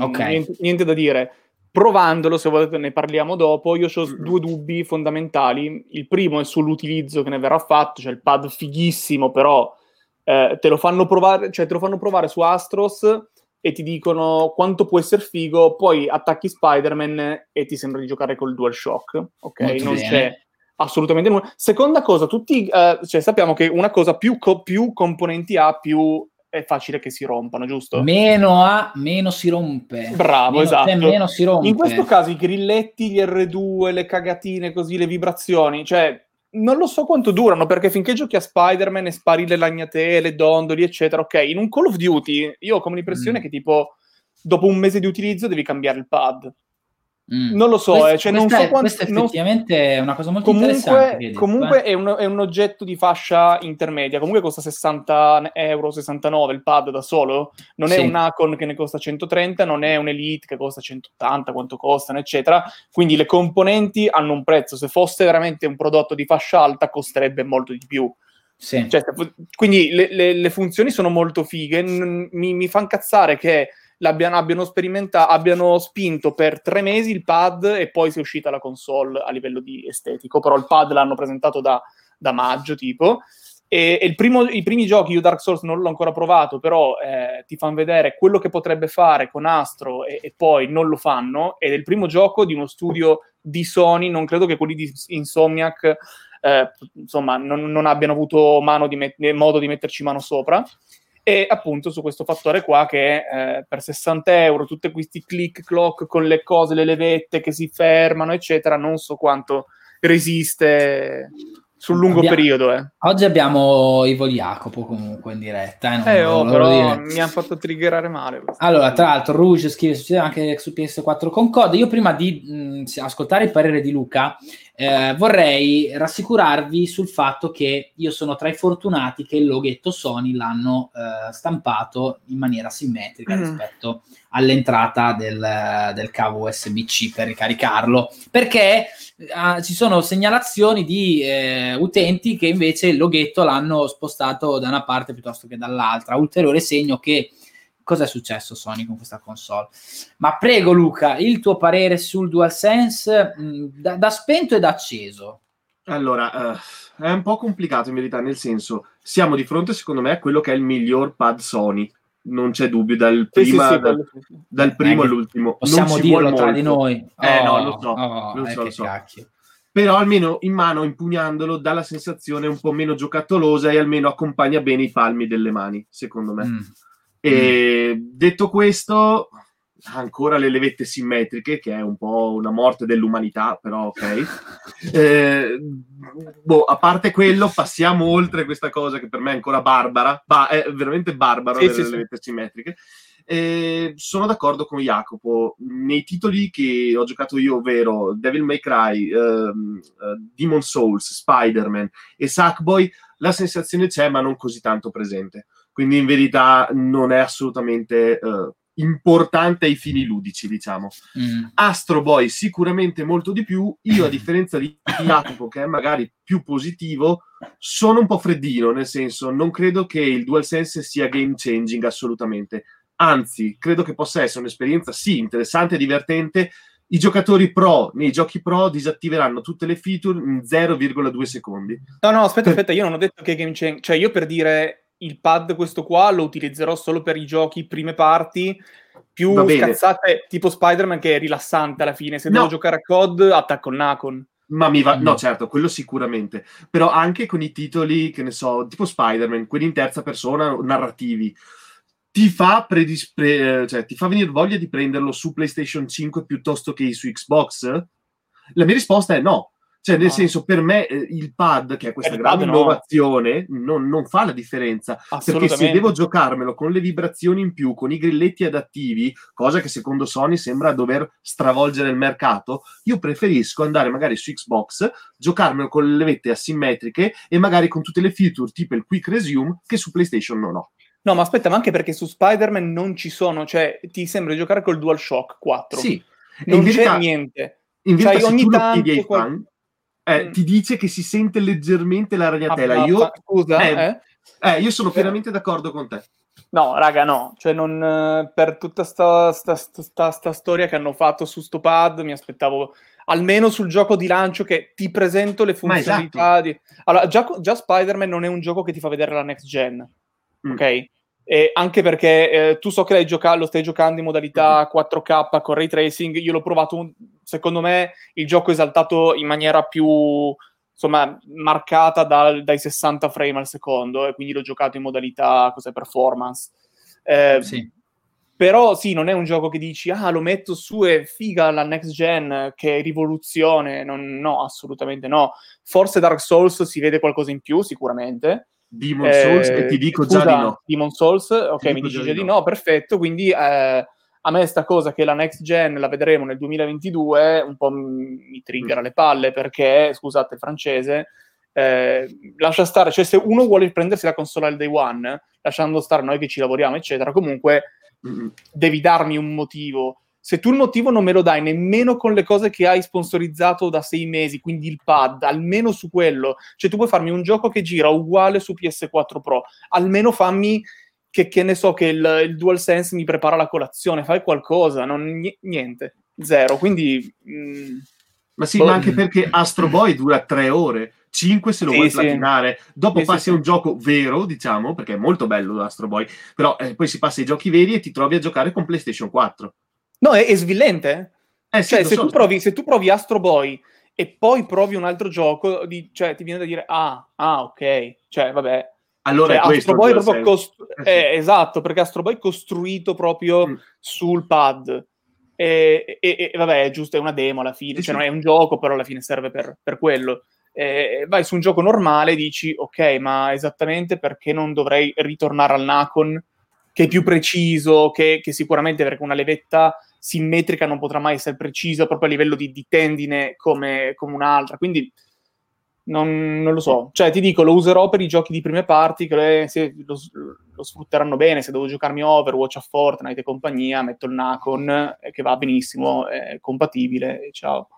okay. niente da dire. Provandolo, se volete ne parliamo dopo, io ho due dubbi fondamentali. Il primo è sull'utilizzo che ne verrà fatto, cioè il pad fighissimo però te lo fanno provare su Astros e ti dicono quanto può essere figo, poi attacchi Spider-Man e ti sembra di giocare col DualShock, ok? Molto non bene. C'è assolutamente nulla. Seconda cosa, tutti cioè sappiamo che una cosa più componenti ha, più è facile che si rompano, giusto? Meno ha, meno si rompe. Bravo, esatto. Meno si rompe. In questo caso i grilletti, gli R2, le cagatine così, le vibrazioni, cioè non lo so quanto durano, perché finché giochi a Spider-Man e spari le lagnatele, le dondoli, eccetera, ok, in un Call of Duty io ho come l'impressione che tipo dopo un mese di utilizzo devi cambiare il pad. Non lo so, questa effettivamente è una cosa molto interessante. Vedi, comunque è un oggetto di fascia intermedia, comunque costa €60, 69 il pad da solo, non è un Nacon che ne costa 130, non è un Elite che costa 180 quanto costano eccetera, quindi le componenti hanno un prezzo, se fosse veramente un prodotto di fascia alta costerebbe molto di più. Sì. Cioè, quindi le funzioni sono molto fighe, mi fa incazzare che abbiano spinto per 3 mesi il pad e poi si è uscita la console a livello di estetico, però il pad l'hanno presentato da maggio tipo, e i primi giochi, io Dark Souls non l'ho ancora provato, però ti fanno vedere quello che potrebbe fare con Astro e poi non lo fanno, ed è il primo gioco di uno studio di Sony, non credo che quelli di Insomniac insomma non abbiano avuto modo di metterci mano sopra. E appunto su questo fattore qua che per €60 tutti questi click clock con le cose, le levette che si fermano eccetera, non so quanto resiste sul lungo periodo. Oggi abbiamo Ivo Jacopo comunque in diretta. Però mi hanno fatto triggerare male. Allora, tra l'altro Rouge scrive, succede anche su PS4 con code. Io prima di ascoltare il parere di Luca vorrei rassicurarvi sul fatto che io sono tra i fortunati che il loghetto Sony l'hanno stampato in maniera simmetrica rispetto all'entrata del cavo USB-C per ricaricarlo, perché ci sono segnalazioni di utenti che invece il loghetto l'hanno spostato da una parte piuttosto che dall'altra, ulteriore segno che cosa è successo Sony con questa console. Ma prego Luca, il tuo parere sul DualSense da spento e da acceso. Allora, è un po' complicato in verità, nel senso siamo di fronte secondo me a quello che è il miglior pad Sony, non c'è dubbio, dal primo all'ultimo. Possiamo dirlo tra di noi. Lo so. Però almeno in mano, impugnandolo, dà la sensazione un po' meno giocattolosa e almeno accompagna bene i palmi delle mani, secondo me. E detto questo, ancora le levette simmetriche, che è un po' una morte dell'umanità, però ok. A parte quello, passiamo oltre questa cosa che per me è ancora barbara, è veramente barbaro le levette simmetriche. Sono d'accordo con Jacopo, nei titoli che ho giocato io, ovvero Devil May Cry, Demon Souls, Spider-Man e Sackboy, la sensazione c'è ma non così tanto presente. Quindi in verità non è assolutamente importante ai fini ludici, diciamo. Astro Boy sicuramente molto di più. Io, a differenza di Jacopo, che è magari più positivo, sono un po' freddino, nel senso non credo che il DualSense sia game changing assolutamente. Anzi, credo che possa essere un'esperienza, sì, interessante e divertente. I giocatori pro, nei giochi pro, disattiveranno tutte le feature in 0,2 secondi. No, aspetta, io non ho detto che game changing. Cioè, io per dire... il pad questo qua lo utilizzerò solo per i giochi prime parti più scazzate tipo Spider-Man, che è rilassante alla fine. Se devo giocare a COD, attacco il Nacon. Ma mi va, no, certo, quello sicuramente. Però anche con i titoli, che ne so, tipo Spider-Man, quelli in terza persona, narrativi, ti fa cioè ti fa venire voglia di prenderlo su PlayStation 5 piuttosto che su Xbox? La mia risposta è no. Cioè, nel senso, per me il pad, che è questa grande innovazione, non fa la differenza, perché se devo giocarmelo con le vibrazioni in più, con i grilletti adattivi, cosa che secondo Sony sembra dover stravolgere il mercato, io preferisco andare magari su Xbox, giocarmelo con le levette asimmetriche e magari con tutte le feature tipo il Quick Resume che su PlayStation non ho. No, ma aspetta, ma anche perché su Spider-Man non ci sono, cioè ti sembra di giocare col DualShock 4. Sì. Non c'è niente. In verità, cioè, ogni tanto ai fan, ti dice che si sente leggermente la ragnatela. Io sono pienamente d'accordo con te. No, raga, no. Cioè, non per tutta sta storia che hanno fatto su sto pad, mi aspettavo almeno sul gioco di lancio che ti presento le funzionalità. Allora, già Spider-Man non è un gioco che ti fa vedere la next gen. Ok? E anche perché tu so che lo stai giocando in modalità 4K con ray tracing. Io l'ho provato, secondo me il gioco è esaltato in maniera più, insomma, marcata dai 60 frame al secondo, e quindi l'ho giocato in modalità performance. Però sì, non è un gioco che dici lo metto su e figa la next gen, che rivoluzione. No, assolutamente no. Forse Dark Souls si vede qualcosa in più, sicuramente. Demon Souls, e ti dico già di no. Demon Souls, ok, mi dici già di no, perfetto. Quindi a me sta cosa che la next gen la vedremo nel 2022 un po' mi triggera le palle, perché, scusate il francese, lascia stare, cioè se uno vuole prendersi la console al day one, lasciando stare noi che ci lavoriamo eccetera, comunque devi darmi un motivo. Se tu il motivo non me lo dai nemmeno con le cose che hai sponsorizzato da 6 mesi, quindi il pad, almeno su quello. Cioè tu puoi farmi un gioco che gira uguale su PS4 Pro, almeno fammi che ne so, che il DualSense mi prepara la colazione, fai qualcosa, niente, zero. Quindi... Ma sì, ma anche perché Astro Boy dura 3 ore. 5 se lo vuoi platinare, dopo passi a un gioco vero, diciamo, perché è molto bello Astro Boy, però poi si passa ai giochi veri e ti trovi a giocare con PlayStation 4. No, è svillente. Cioè, se tu provi Astro Boy e poi provi un altro gioco, cioè ti viene da dire ok, cioè vabbè. Allora cioè, Astro Boy proprio esatto, perché Astro Boy è costruito proprio sul pad. E vabbè, è giusto, è una demo alla fine, cioè non è un gioco, però alla fine serve per quello. Vai su un gioco normale e dici ok, ma esattamente perché non dovrei ritornare al Nacon, che è più preciso, che sicuramente, perché una levetta simmetrica non potrà mai essere precisa proprio a livello di tendine come un'altra, quindi non lo so. Cioè ti dico, lo userò per i giochi di prime parti, che lo sfrutteranno bene. Se devo giocarmi Overwatch, a Fortnite e compagnia, metto il Nacon, che va benissimo, è compatibile, e ciao.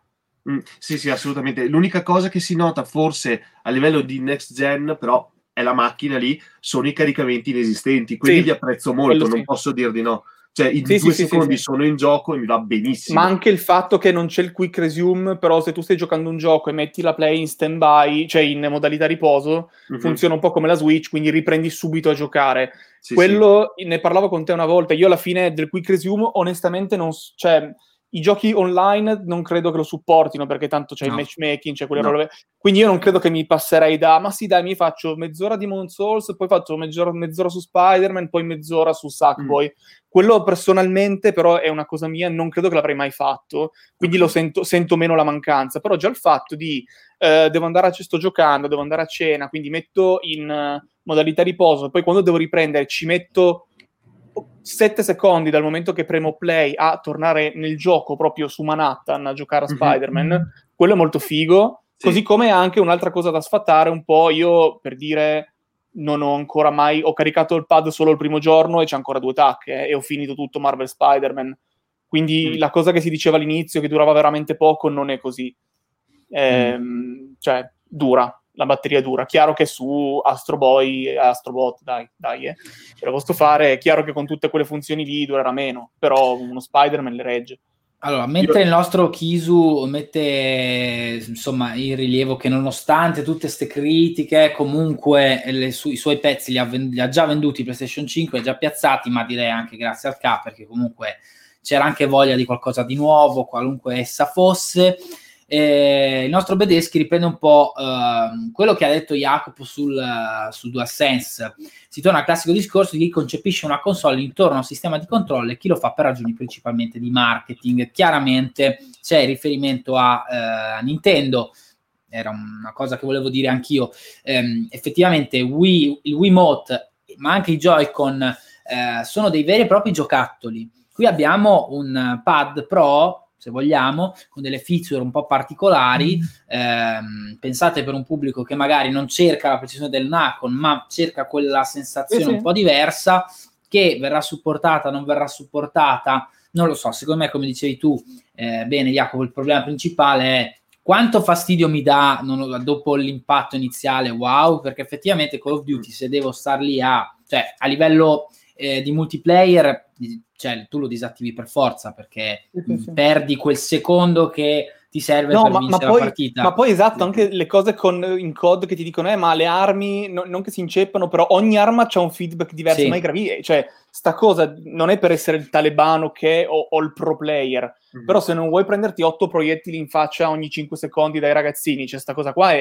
Sì, assolutamente. L'unica cosa che si nota forse a livello di next gen, però, è la macchina lì, sono i caricamenti inesistenti, quelli li apprezzo molto, non posso dir di no. Cioè in 2 secondi sono in gioco e mi va benissimo. Ma anche il fatto che non c'è il quick resume, però se tu stai giocando un gioco e metti la play in stand by, cioè in modalità riposo, funziona un po' come la Switch, quindi riprendi subito a giocare. Ne parlavo con te una volta, io alla fine del quick resume onestamente non... Cioè, i giochi online non credo che lo supportino, perché tanto c'è il matchmaking, c'è quelle robe. Quindi io non credo che mi passerei ma sì dai, mi faccio mezz'ora di Demon Souls, poi faccio mezz'ora su Spider-Man, poi mezz'ora su Sackboy. Quello personalmente, però, è una cosa mia, non credo che l'avrei mai fatto, quindi lo sento meno la mancanza. Però già il fatto di sto giocando, devo andare a cena, quindi metto in modalità riposo, poi quando devo riprendere ci metto 7 secondi dal momento che premo play a tornare nel gioco, proprio su Manhattan a giocare a Spider-Man, quello è molto figo. Così come anche un'altra cosa da sfatare un po', io per dire non ho ancora mai, ho caricato il pad solo il primo giorno e c'è ancora 2 tacche e ho finito tutto Marvel Spider-Man, quindi la cosa che si diceva all'inizio che durava veramente poco non è così. Cioè la batteria dura. Chiaro che su Astro Boy e Astro Bot, dai, ce la posso fare. È chiaro che con tutte quelle funzioni lì durerà meno, però uno Spider-Man le regge. Allora, mentre il nostro Kisu mette insomma in rilievo che nonostante tutte queste critiche, comunque i suoi pezzi li ha già venduti PlayStation 5, li ha già piazzati, ma direi anche grazie al K, perché comunque c'era anche voglia di qualcosa di nuovo, qualunque essa fosse. Il nostro Bedeschi riprende un po' quello che ha detto Jacopo sul DualSense. Si torna al classico discorso di chi concepisce una console intorno a un sistema di controllo e chi lo fa per ragioni principalmente di marketing. Chiaramente c'è il riferimento a Nintendo, era una cosa che volevo dire anch'io. Effettivamente il Wiimote, ma anche i Joy-Con sono dei veri e propri giocattoli. Qui abbiamo un pad pro, se vogliamo, con delle feature un po' particolari, pensate per un pubblico che magari non cerca la precisione del Nacon, ma cerca quella sensazione un po' diversa, che verrà supportata, non verrà supportata, non lo so. Secondo me, come dicevi tu, bene Jacopo, il problema principale è quanto fastidio mi dà dopo l'impatto iniziale, wow, perché effettivamente Call of Duty, se devo star lì a livello di multiplayer, cioè tu lo disattivi per forza, perché perdi quel secondo che ti serve per vincere la partita. Ma poi esatto, anche le cose in COD che ti dicono ma le armi non che si inceppano, però ogni arma c'ha un feedback diverso, ma è gravissimo, cioè sta cosa non è per essere il talebano che o il pro player, però se non vuoi prenderti 8 proiettili in faccia ogni 5 secondi dai ragazzini, cioè sta cosa qua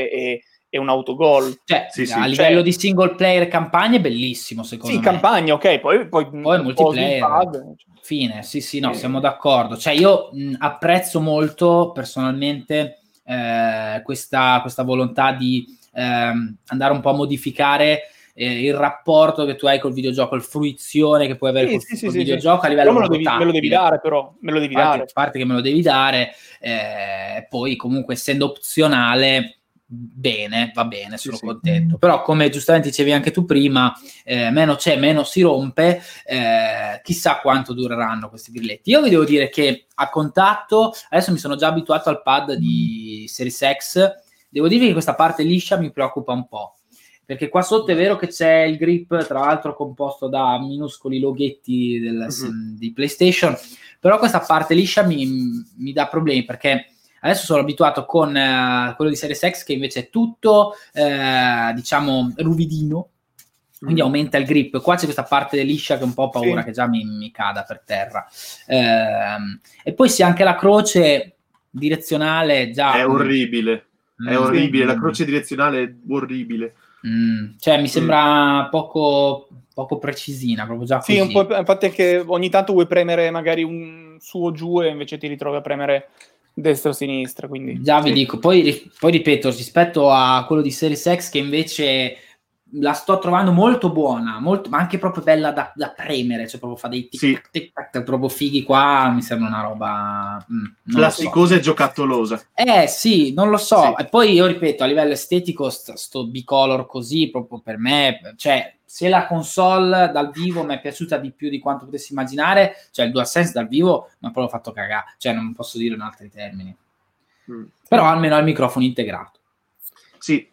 è un autogol, livello di single player campagna è bellissimo, secondo me. Sì, campagna, ok, poi multiplayer, fine, siamo d'accordo. Cioè io apprezzo molto personalmente questa volontà di andare un po' a modificare il rapporto che tu hai col videogioco, il fruizione che puoi avere col videogioco a livello me lo devi dare, a parte che me lo devi dare, poi comunque essendo opzionale, bene, va bene, sono contento. Però come giustamente dicevi anche tu prima, meno c'è, meno si rompe, chissà quanto dureranno questi grilletti. Io vi devo dire che a contatto, adesso mi sono già abituato al pad di Series X, devo dirvi che questa parte liscia mi preoccupa un po', perché qua sotto è vero che c'è il grip, tra l'altro composto da minuscoli loghetti di PlayStation, però questa parte liscia mi dà problemi, perché adesso sono abituato con quello di Series X, che invece è tutto, diciamo, ruvidino, quindi aumenta il grip. Qua c'è questa parte liscia che un po' ho paura che già mi cada per terra. E poi sì, anche la croce direzionale già... È orribile, la croce direzionale è orribile. Cioè mi sembra poco precisina, proprio già così. Sì, un po', infatti anche ogni tanto vuoi premere magari un su o giù e invece ti ritrovi a premere... destra o sinistra, quindi già vi dico, poi ripeto, rispetto a quello di Series X, che invece la sto trovando molto buona, ma anche proprio bella da premere, cioè proprio fa dei tic-tac proprio fighi qua, mi sembra una roba plasticosa e giocattolosa. Non lo so. E poi io ripeto, a livello estetico sto bicolor così, proprio per me, cioè se la console dal vivo mi è piaciuta di più di quanto potessi immaginare, cioè il DualSense dal vivo mi ha proprio fatto cagare, cioè non posso dire in altri termini. Però almeno ha il microfono integrato. Sì.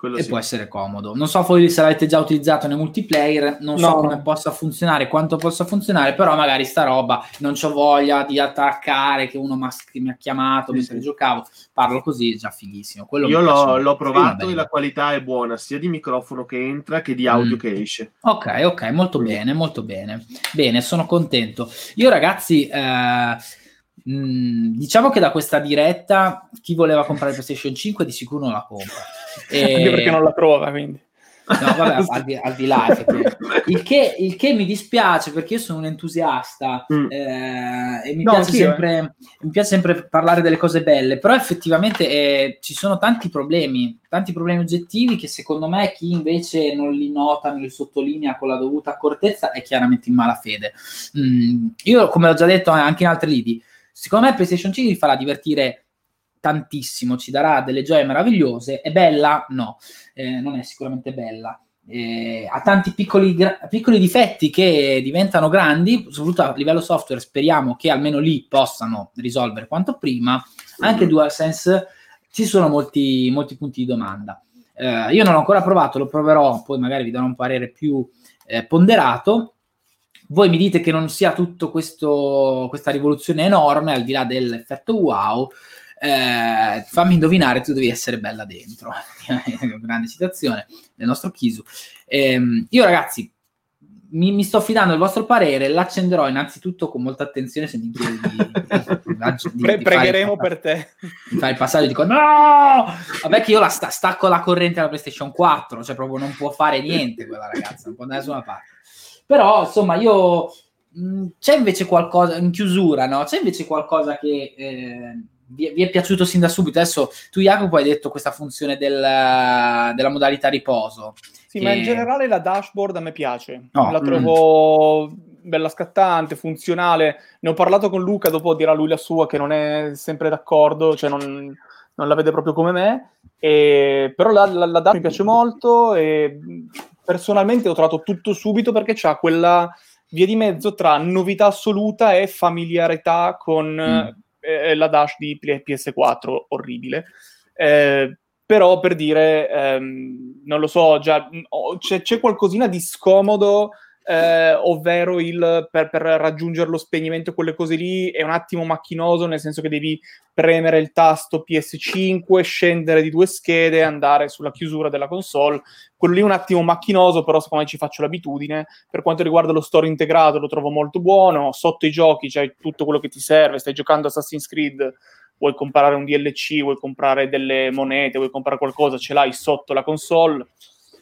Quello e può essere comodo. Non so voi se l'avete già utilizzato nel multiplayer, non so come possa funzionare, quanto possa funzionare, però magari sta roba non c'ho voglia di attaccare, che uno mi ha chiamato mentre giocavo, parlo così, è già fighissimo. Quello io l'ho provato e la qualità è buona, sia di microfono che entra che di audio che esce. Ok, molto bene. Bene, sono contento. Io ragazzi... diciamo che da questa diretta chi voleva comprare PlayStation 5 di sicuro non la compra, anche perché non la trova, quindi no, vabbè, al di là il che mi dispiace, perché io sono un entusiasta e mi piace sempre parlare delle cose belle, però effettivamente ci sono tanti problemi oggettivi che secondo me chi invece non li nota, non li sottolinea con la dovuta accortezza è chiaramente in malafede. Io, come ho già detto anche in altri lidi, secondo me PlayStation 5 ci farà divertire tantissimo, ci darà delle gioie meravigliose. È bella? No, non è sicuramente bella. Ha tanti piccoli difetti che diventano grandi, soprattutto a livello software. Speriamo che almeno lì possano risolvere quanto prima. Anche DualSense ci sono molti punti di domanda. Io non l'ho ancora provato, lo proverò, poi magari vi darò un parere più ponderato. Voi mi dite che non sia tutto questa rivoluzione enorme, al di là dell'effetto wow, fammi indovinare, tu devi essere bella dentro. Grande citazione del nostro Kisu. Io ragazzi, mi sto fidando del vostro parere, l'accenderò innanzitutto con molta attenzione, se mi chiedi di pregheremo per te. Mi fai il passaggio e dico no! Vabbè che io la stacco la corrente alla PlayStation 4, cioè proprio non può fare niente quella ragazza, non può andare da nessuna parte. Però, insomma, io... c'è invece qualcosa... In chiusura, no? C'è invece qualcosa che vi è piaciuto sin da subito? Adesso, tu, Jacopo, hai detto questa funzione della modalità riposo. Sì, che... ma in generale la dashboard a me piace. No. La trovo bella scattante, funzionale. Ne ho parlato con Luca, dopo dirà lui la sua, che non è sempre d'accordo, cioè non la vede proprio come me. Però la dashboard mi piace molto e... Personalmente ho trovato tutto subito, perché c'ha quella via di mezzo tra novità assoluta e familiarità con la dash di PS4, orribile. Però per dire, non lo so, già c'è qualcosina di scomodo, ovvero per raggiungere lo spegnimento, quelle cose lì, è un attimo macchinoso, nel senso che devi premere il tasto PS5, scendere di 2 schede, andare sulla chiusura della console. Quello lì è un attimo macchinoso, però secondo me ci faccio l'abitudine. Per quanto riguarda lo store integrato, lo trovo molto buono. Sotto i giochi c'hai tutto quello che ti serve. Stai giocando Assassin's Creed, vuoi comprare un DLC, vuoi comprare delle monete, vuoi comprare qualcosa, ce l'hai sotto la console.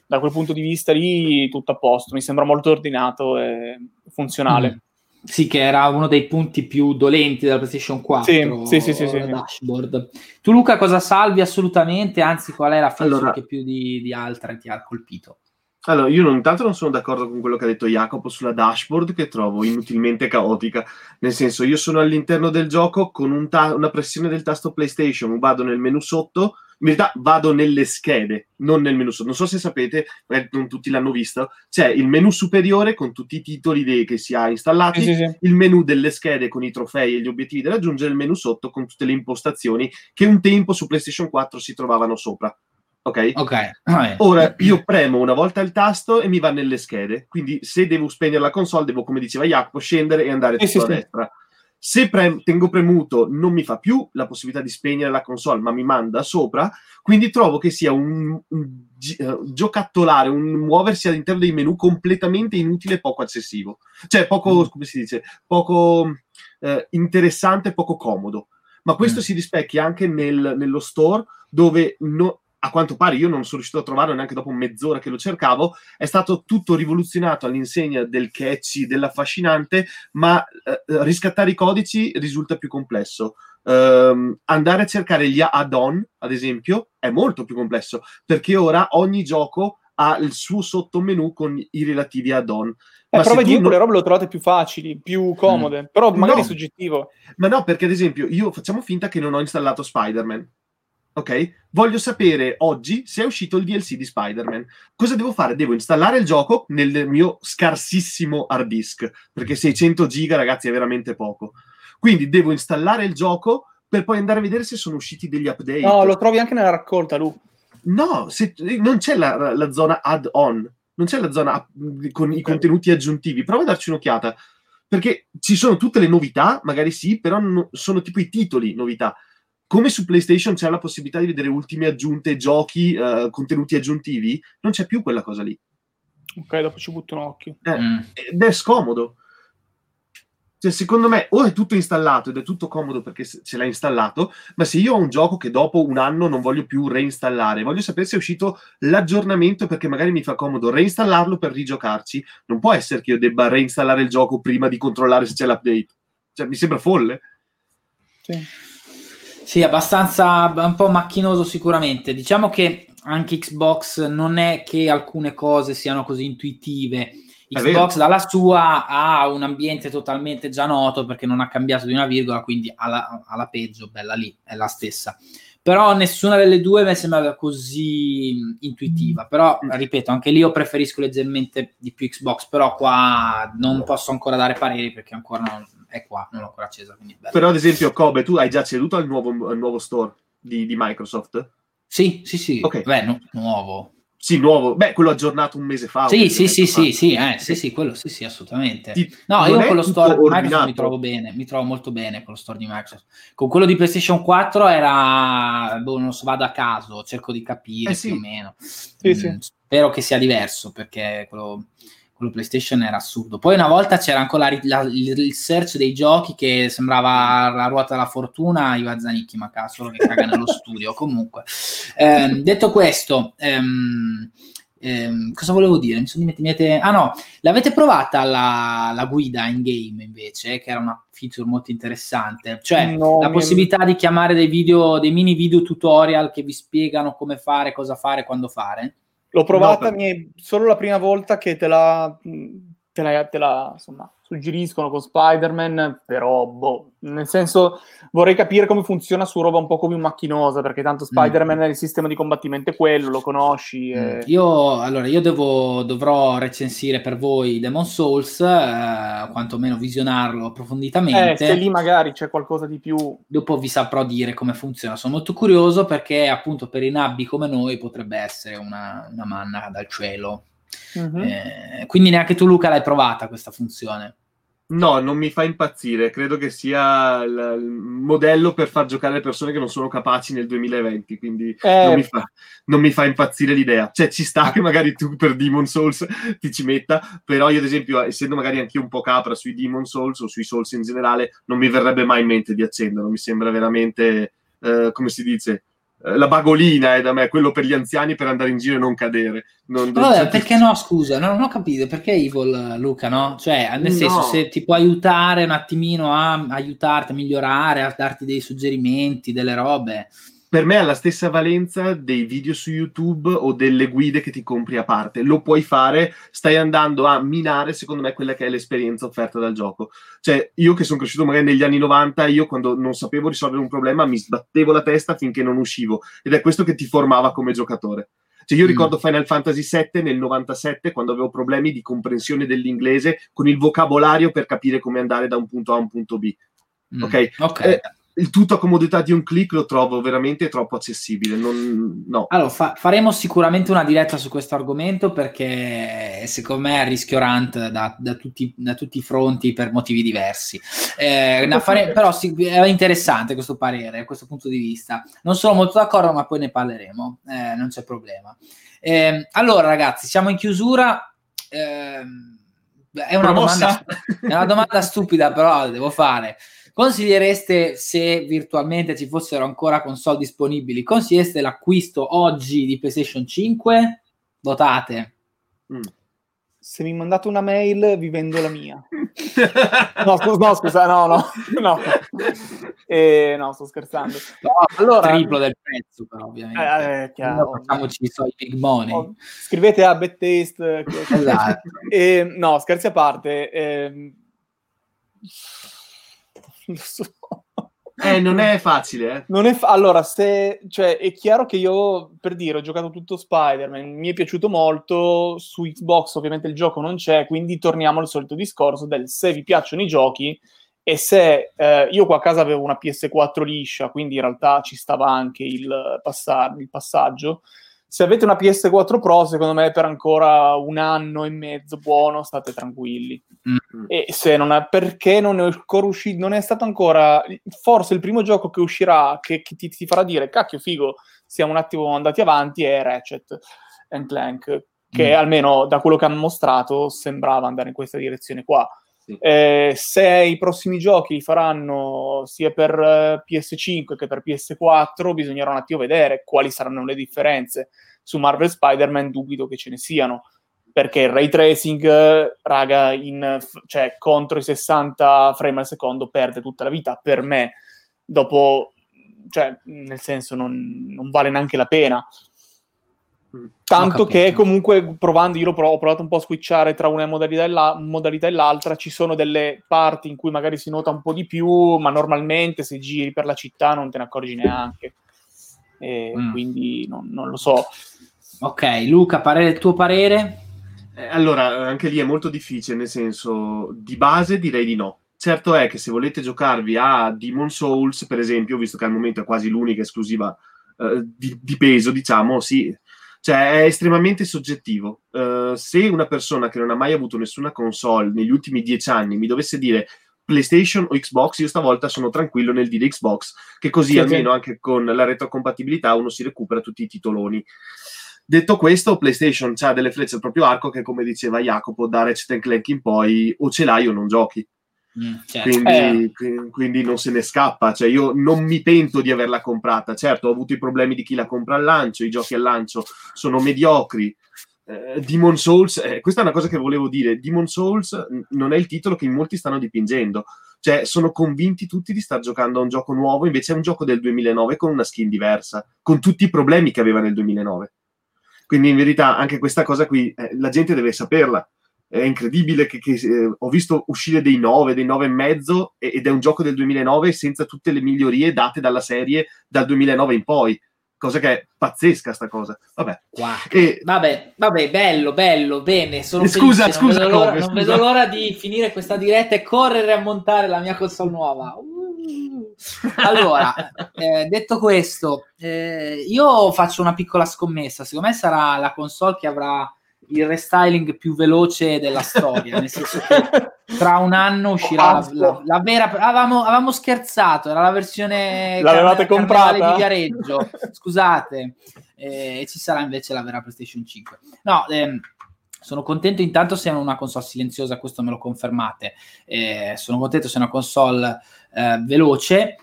Da quel punto di vista lì tutto a posto, mi sembra molto ordinato e funzionale. Sì, che era uno dei punti più dolenti della PlayStation 4, sì, dashboard. Tu Luca, cosa salvi assolutamente? Anzi, qual è la funzione che più di altre ti ha colpito? Allora, io non sono d'accordo con quello che ha detto Jacopo sulla dashboard, che trovo inutilmente caotica. Nel senso, io sono all'interno del gioco con una pressione del tasto PlayStation, vado nel menu sotto. In realtà vado nelle schede, non nel menu sotto. Non so se sapete, non tutti l'hanno visto, c'è il menu superiore con tutti i titoli che si ha installati, il menu delle schede con i trofei e gli obiettivi da raggiungere, il menu sotto con tutte le impostazioni che un tempo su PlayStation 4 si trovavano sopra. Ok. Ora io premo una volta il tasto e mi va nelle schede, quindi se devo spegnere la console devo, come diceva Jacopo, scendere e andare tutto a destra. Se tengo premuto non mi fa più la possibilità di spegnere la console, ma mi manda sopra, quindi trovo che sia un giocattolare, un muoversi all'interno dei menu completamente inutile e poco accessivo, cioè poco, come si dice, poco interessante, poco comodo. Ma questo si rispecchia anche nello store, dove a quanto pare, io non sono riuscito a trovarlo neanche dopo mezz'ora che lo cercavo, è stato tutto rivoluzionato all'insegna del catchy, dell'affascinante, ma riscattare i codici risulta più complesso. Andare a cercare gli add-on, ad esempio, è molto più complesso, perché ora ogni gioco ha il suo sottomenu con i relativi add-on. Prova di quelle robe le ho trovate più facili, più comode, però magari soggettivo. Ma no, perché ad esempio, io facciamo finta che non ho installato Spider-Man. Ok, voglio sapere oggi se è uscito il DLC di Spider-Man. Cosa devo fare? Devo installare il gioco nel mio scarsissimo hard disk, perché 600 giga, ragazzi, è veramente poco. Quindi devo installare il gioco per poi andare a vedere se sono usciti degli update. No, lo trovi anche nella raccolta, Lu. No, non c'è la zona add-on, non c'è la zona con i contenuti aggiuntivi. Prova a darci un'occhiata, perché ci sono tutte le novità, magari sì, però sono tipo i titoli novità. Come su PlayStation c'è la possibilità di vedere ultime aggiunte, giochi, contenuti aggiuntivi, non c'è più quella cosa lì. Ok, dopo ci butto un occhio. Ed è scomodo. Cioè, secondo me, o è tutto installato ed è tutto comodo perché ce l'hai installato, ma se io ho un gioco che dopo un anno non voglio più reinstallare, voglio sapere se è uscito l'aggiornamento perché magari mi fa comodo reinstallarlo per rigiocarci, non può essere che io debba reinstallare il gioco prima di controllare se c'è l'update. Cioè, mi sembra folle. Sì, abbastanza un po' macchinoso sicuramente. Diciamo che anche Xbox non è che alcune cose siano così intuitive. Xbox dalla sua ha un ambiente totalmente già noto perché non ha cambiato di una virgola, quindi alla peggio, bella lì, è la stessa. Però nessuna delle due mi sembra così intuitiva. Però, ripeto, anche lì io preferisco leggermente di più Xbox, però qua non posso ancora dare pareri perché ancora non l'ho ancora accesa. Però, ad esempio, Kobe, tu hai già ceduto al nuovo store di Microsoft? Sì. Ok. Beh, nuovo. Sì, nuovo. Beh, quello aggiornato un mese fa. Sì, quello assolutamente. No, io con lo store di Microsoft mi trovo bene, mi trovo molto bene con lo store di Microsoft. Con quello di PlayStation 4 era, non so, vado a caso, cerco di capire più o meno. Sì. Spero che sia diverso, perché quello PlayStation era assurdo. Poi una volta c'era ancora il search dei giochi che sembrava la ruota della fortuna, i Vazzanicchi, ma cazzo, che caga nello studio. Comunque, detto questo, cosa volevo dire? L'avete provata la guida in game invece, che era una feature molto interessante, cioè la possibilità di chiamare dei mini video tutorial che vi spiegano come fare, cosa fare, quando fare. L'ho provata, solo la prima volta che te la insomma, suggeriscono con Spider-Man, però nel senso vorrei capire come funziona su roba un po' come un macchinosa, perché tanto Spider-Man il sistema di combattimento è quello, lo conosci. Io dovrò recensire per voi Demon's Souls, quantomeno visionarlo approfonditamente. Se lì magari c'è qualcosa di più. Dopo vi saprò dire come funziona. Sono molto curioso perché appunto per i nabbi come noi potrebbe essere una manna dal cielo. Uh-huh. Quindi neanche tu, Luca, l'hai provata questa funzione? No, non mi fa impazzire. Credo che sia il modello per far giocare le persone che non sono capaci nel 2020, quindi non mi fa impazzire l'idea. Cioè, ci sta che magari tu per Demon Souls ti ci metta, però io ad esempio, essendo magari anch'io un po' capra sui Demon Souls o sui Souls in generale, non mi verrebbe mai in mente di accenderlo. Mi sembra veramente, come si dice, la bagolina è da me, quello per gli anziani per andare in giro e non cadere. Perché no, scusa, non ho capito perché Evil, Luca, no? Cioè, nel senso, se ti può aiutare un attimino a aiutarti a migliorare, a darti dei suggerimenti, delle robe. Per me ha la stessa valenza dei video su YouTube o delle guide che ti compri a parte. Lo puoi fare, stai andando a minare, secondo me, quella che è l'esperienza offerta dal gioco. Cioè, io che sono cresciuto magari negli anni 90, io quando non sapevo risolvere un problema mi sbattevo la testa finché non uscivo. Ed è questo che ti formava come giocatore. Cioè, io ricordo Final Fantasy VII nel 97, quando avevo problemi di comprensione dell'inglese con il vocabolario per capire come andare da un punto A a un punto B. Ok. Il tutto a comodità di un click lo trovo veramente troppo accessibile. Allora, faremo sicuramente una diretta su questo argomento, perché secondo me è rischiorante da tutti i fronti per motivi diversi. È interessante questo parere, questo punto di vista. Non sono molto d'accordo, ma poi ne parleremo. Non c'è problema. Allora, ragazzi, siamo in chiusura. È una domanda stupida, però la devo fare. Consigliereste, se virtualmente ci fossero ancora console disponibili, consigliereste l'acquisto oggi di PlayStation 5? Votate. Se mi mandate una mail vi vendo la mia. No, sto scherzando. Allora, triplo del prezzo, però, ovviamente. Facciamoci i soldi big money. Scrivete a Bad Taste. Esatto. No, scherzi a parte. Non è facile, eh. Allora, se, cioè, è chiaro che io, per dire, ho giocato tutto Spider-Man, mi è piaciuto molto. Su Xbox ovviamente il gioco non c'è, quindi torniamo al solito discorso del se vi piacciono i giochi. E se io qua a casa avevo una PS4 liscia, quindi in realtà ci stava anche il passaggio. Se avete una PS4 Pro, secondo me per ancora un anno e mezzo buono state tranquilli. E se non è, perché non è ancora uscito, non è stato ancora forse il primo gioco che uscirà che ti farà dire cacchio figo, siamo un attimo andati avanti, è Ratchet & Clank, che almeno da quello che hanno mostrato sembrava andare in questa direzione qua. Se i prossimi giochi li faranno sia per PS5 che per PS4, bisognerà un attimo vedere quali saranno le differenze. Su Marvel Spider-Man dubito che ce ne siano, perché il ray tracing, raga, cioè contro i 60 frame al secondo perde tutta la vita per me, dopo, cioè, nel senso, non vale neanche la pena. Tanto che comunque provando, ho provato un po' a switchare tra una modalità e l'altra, ci sono delle parti in cui magari si nota un po' di più, ma normalmente se giri per la città non te ne accorgi neanche, quindi non lo so. Ok, Luca, il tuo parere? Allora, anche lì è molto difficile, nel senso, di base direi di no. Certo è che se volete giocarvi a Demon Souls, per esempio, visto che al momento è quasi l'unica esclusiva di peso, diciamo, sì, Cioè, è estremamente soggettivo. Se una persona che non ha mai avuto nessuna console negli ultimi 10 anni mi dovesse dire PlayStation o Xbox, io stavolta sono tranquillo nel dire Xbox, che così sì, almeno anche con la retrocompatibilità uno si recupera tutti i titoloni. Detto questo, PlayStation ha delle frecce al proprio arco che, come diceva Jacopo, da Ratchet & Clank in poi o ce l'hai o non giochi. Certo. Quindi non se ne scappa. Cioè, io non mi pento di averla comprata. Certo, ho avuto i problemi di chi la compra al lancio, i giochi al lancio sono mediocri. Demon Souls, questa è una cosa che volevo dire, Demon Souls non è il titolo che in molti stanno dipingendo, cioè sono convinti tutti di star giocando a un gioco nuovo, invece è un gioco del 2009 con una skin diversa, con tutti i problemi che aveva nel 2009. Quindi in verità anche questa cosa qui la gente deve saperla. È incredibile che ho visto uscire dei 9, dei 9 e mezzo, ed è un gioco del 2009 senza tutte le migliorie date dalla serie dal 2009 in poi. Cosa che è pazzesca sta cosa. Vabbè. Wow. Vabbè, bello, bene. Sono scusa, non vedo l'ora di finire questa diretta e correre a montare la mia console nuova. Allora, detto questo, io faccio una piccola scommessa. Secondo me sarà la console che avrà il restyling più veloce della storia, nel senso che tra un anno uscirà la vera. Avevamo scherzato, era la versione l'avevate comprata di Viareggio, scusate, e ci sarà invece la vera PlayStation 5. No, sono contento intanto se è una console silenziosa, questo me lo confermate. Sono contento se è una console veloce.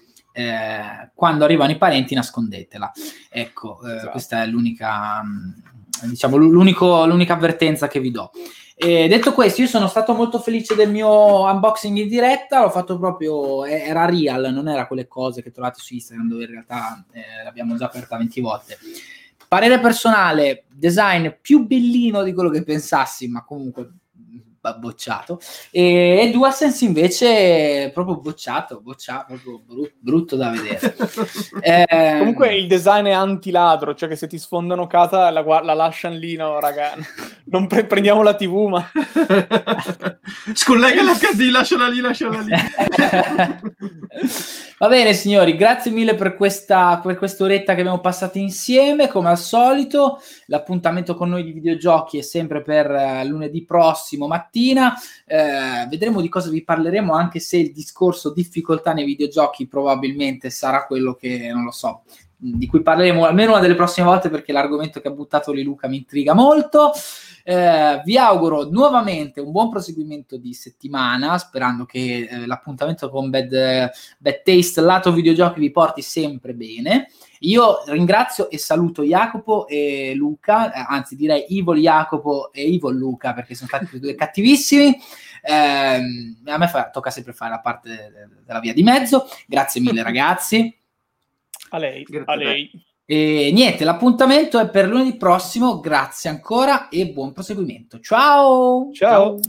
Quando arrivano i parenti nascondetela, ecco, esatto. Questa è l'unica avvertenza che vi do. Detto questo, io sono stato molto felice del mio unboxing in diretta, l'ho fatto proprio, era real, non era quelle cose che trovate su Instagram dove in realtà l'abbiamo già aperta 20 volte. Parere personale, design più bellino di quello che pensassi, ma comunque bocciato, e DualSense invece proprio bocciato proprio brutto da vedere. Comunque il design è antiladro, cioè che se ti sfondano casa la lasciano lì, no raga, non prendiamo la TV, ma scollega la CD, lasciala lì. Va bene signori, grazie mille per quest'oretta che abbiamo passato insieme. Come al solito l'appuntamento con noi di videogiochi è sempre per lunedì prossimo mattina, vedremo di cosa vi parleremo, anche se il discorso difficoltà nei videogiochi probabilmente sarà quello che, non lo so, di cui parleremo almeno una delle prossime volte, perché l'argomento che ha buttato lì Luca mi intriga molto. Vi auguro nuovamente un buon proseguimento di settimana, sperando che l'appuntamento con Bad Taste lato videogiochi vi porti sempre bene. Io ringrazio e saluto Jacopo e Luca, anzi direi Ivo Jacopo e Ivo Luca, perché sono stati due cattivissimi. A me tocca sempre fare la parte della via di mezzo. Grazie mille ragazzi. A lei. E niente, l'appuntamento è per lunedì prossimo. Grazie ancora e buon proseguimento. Ciao.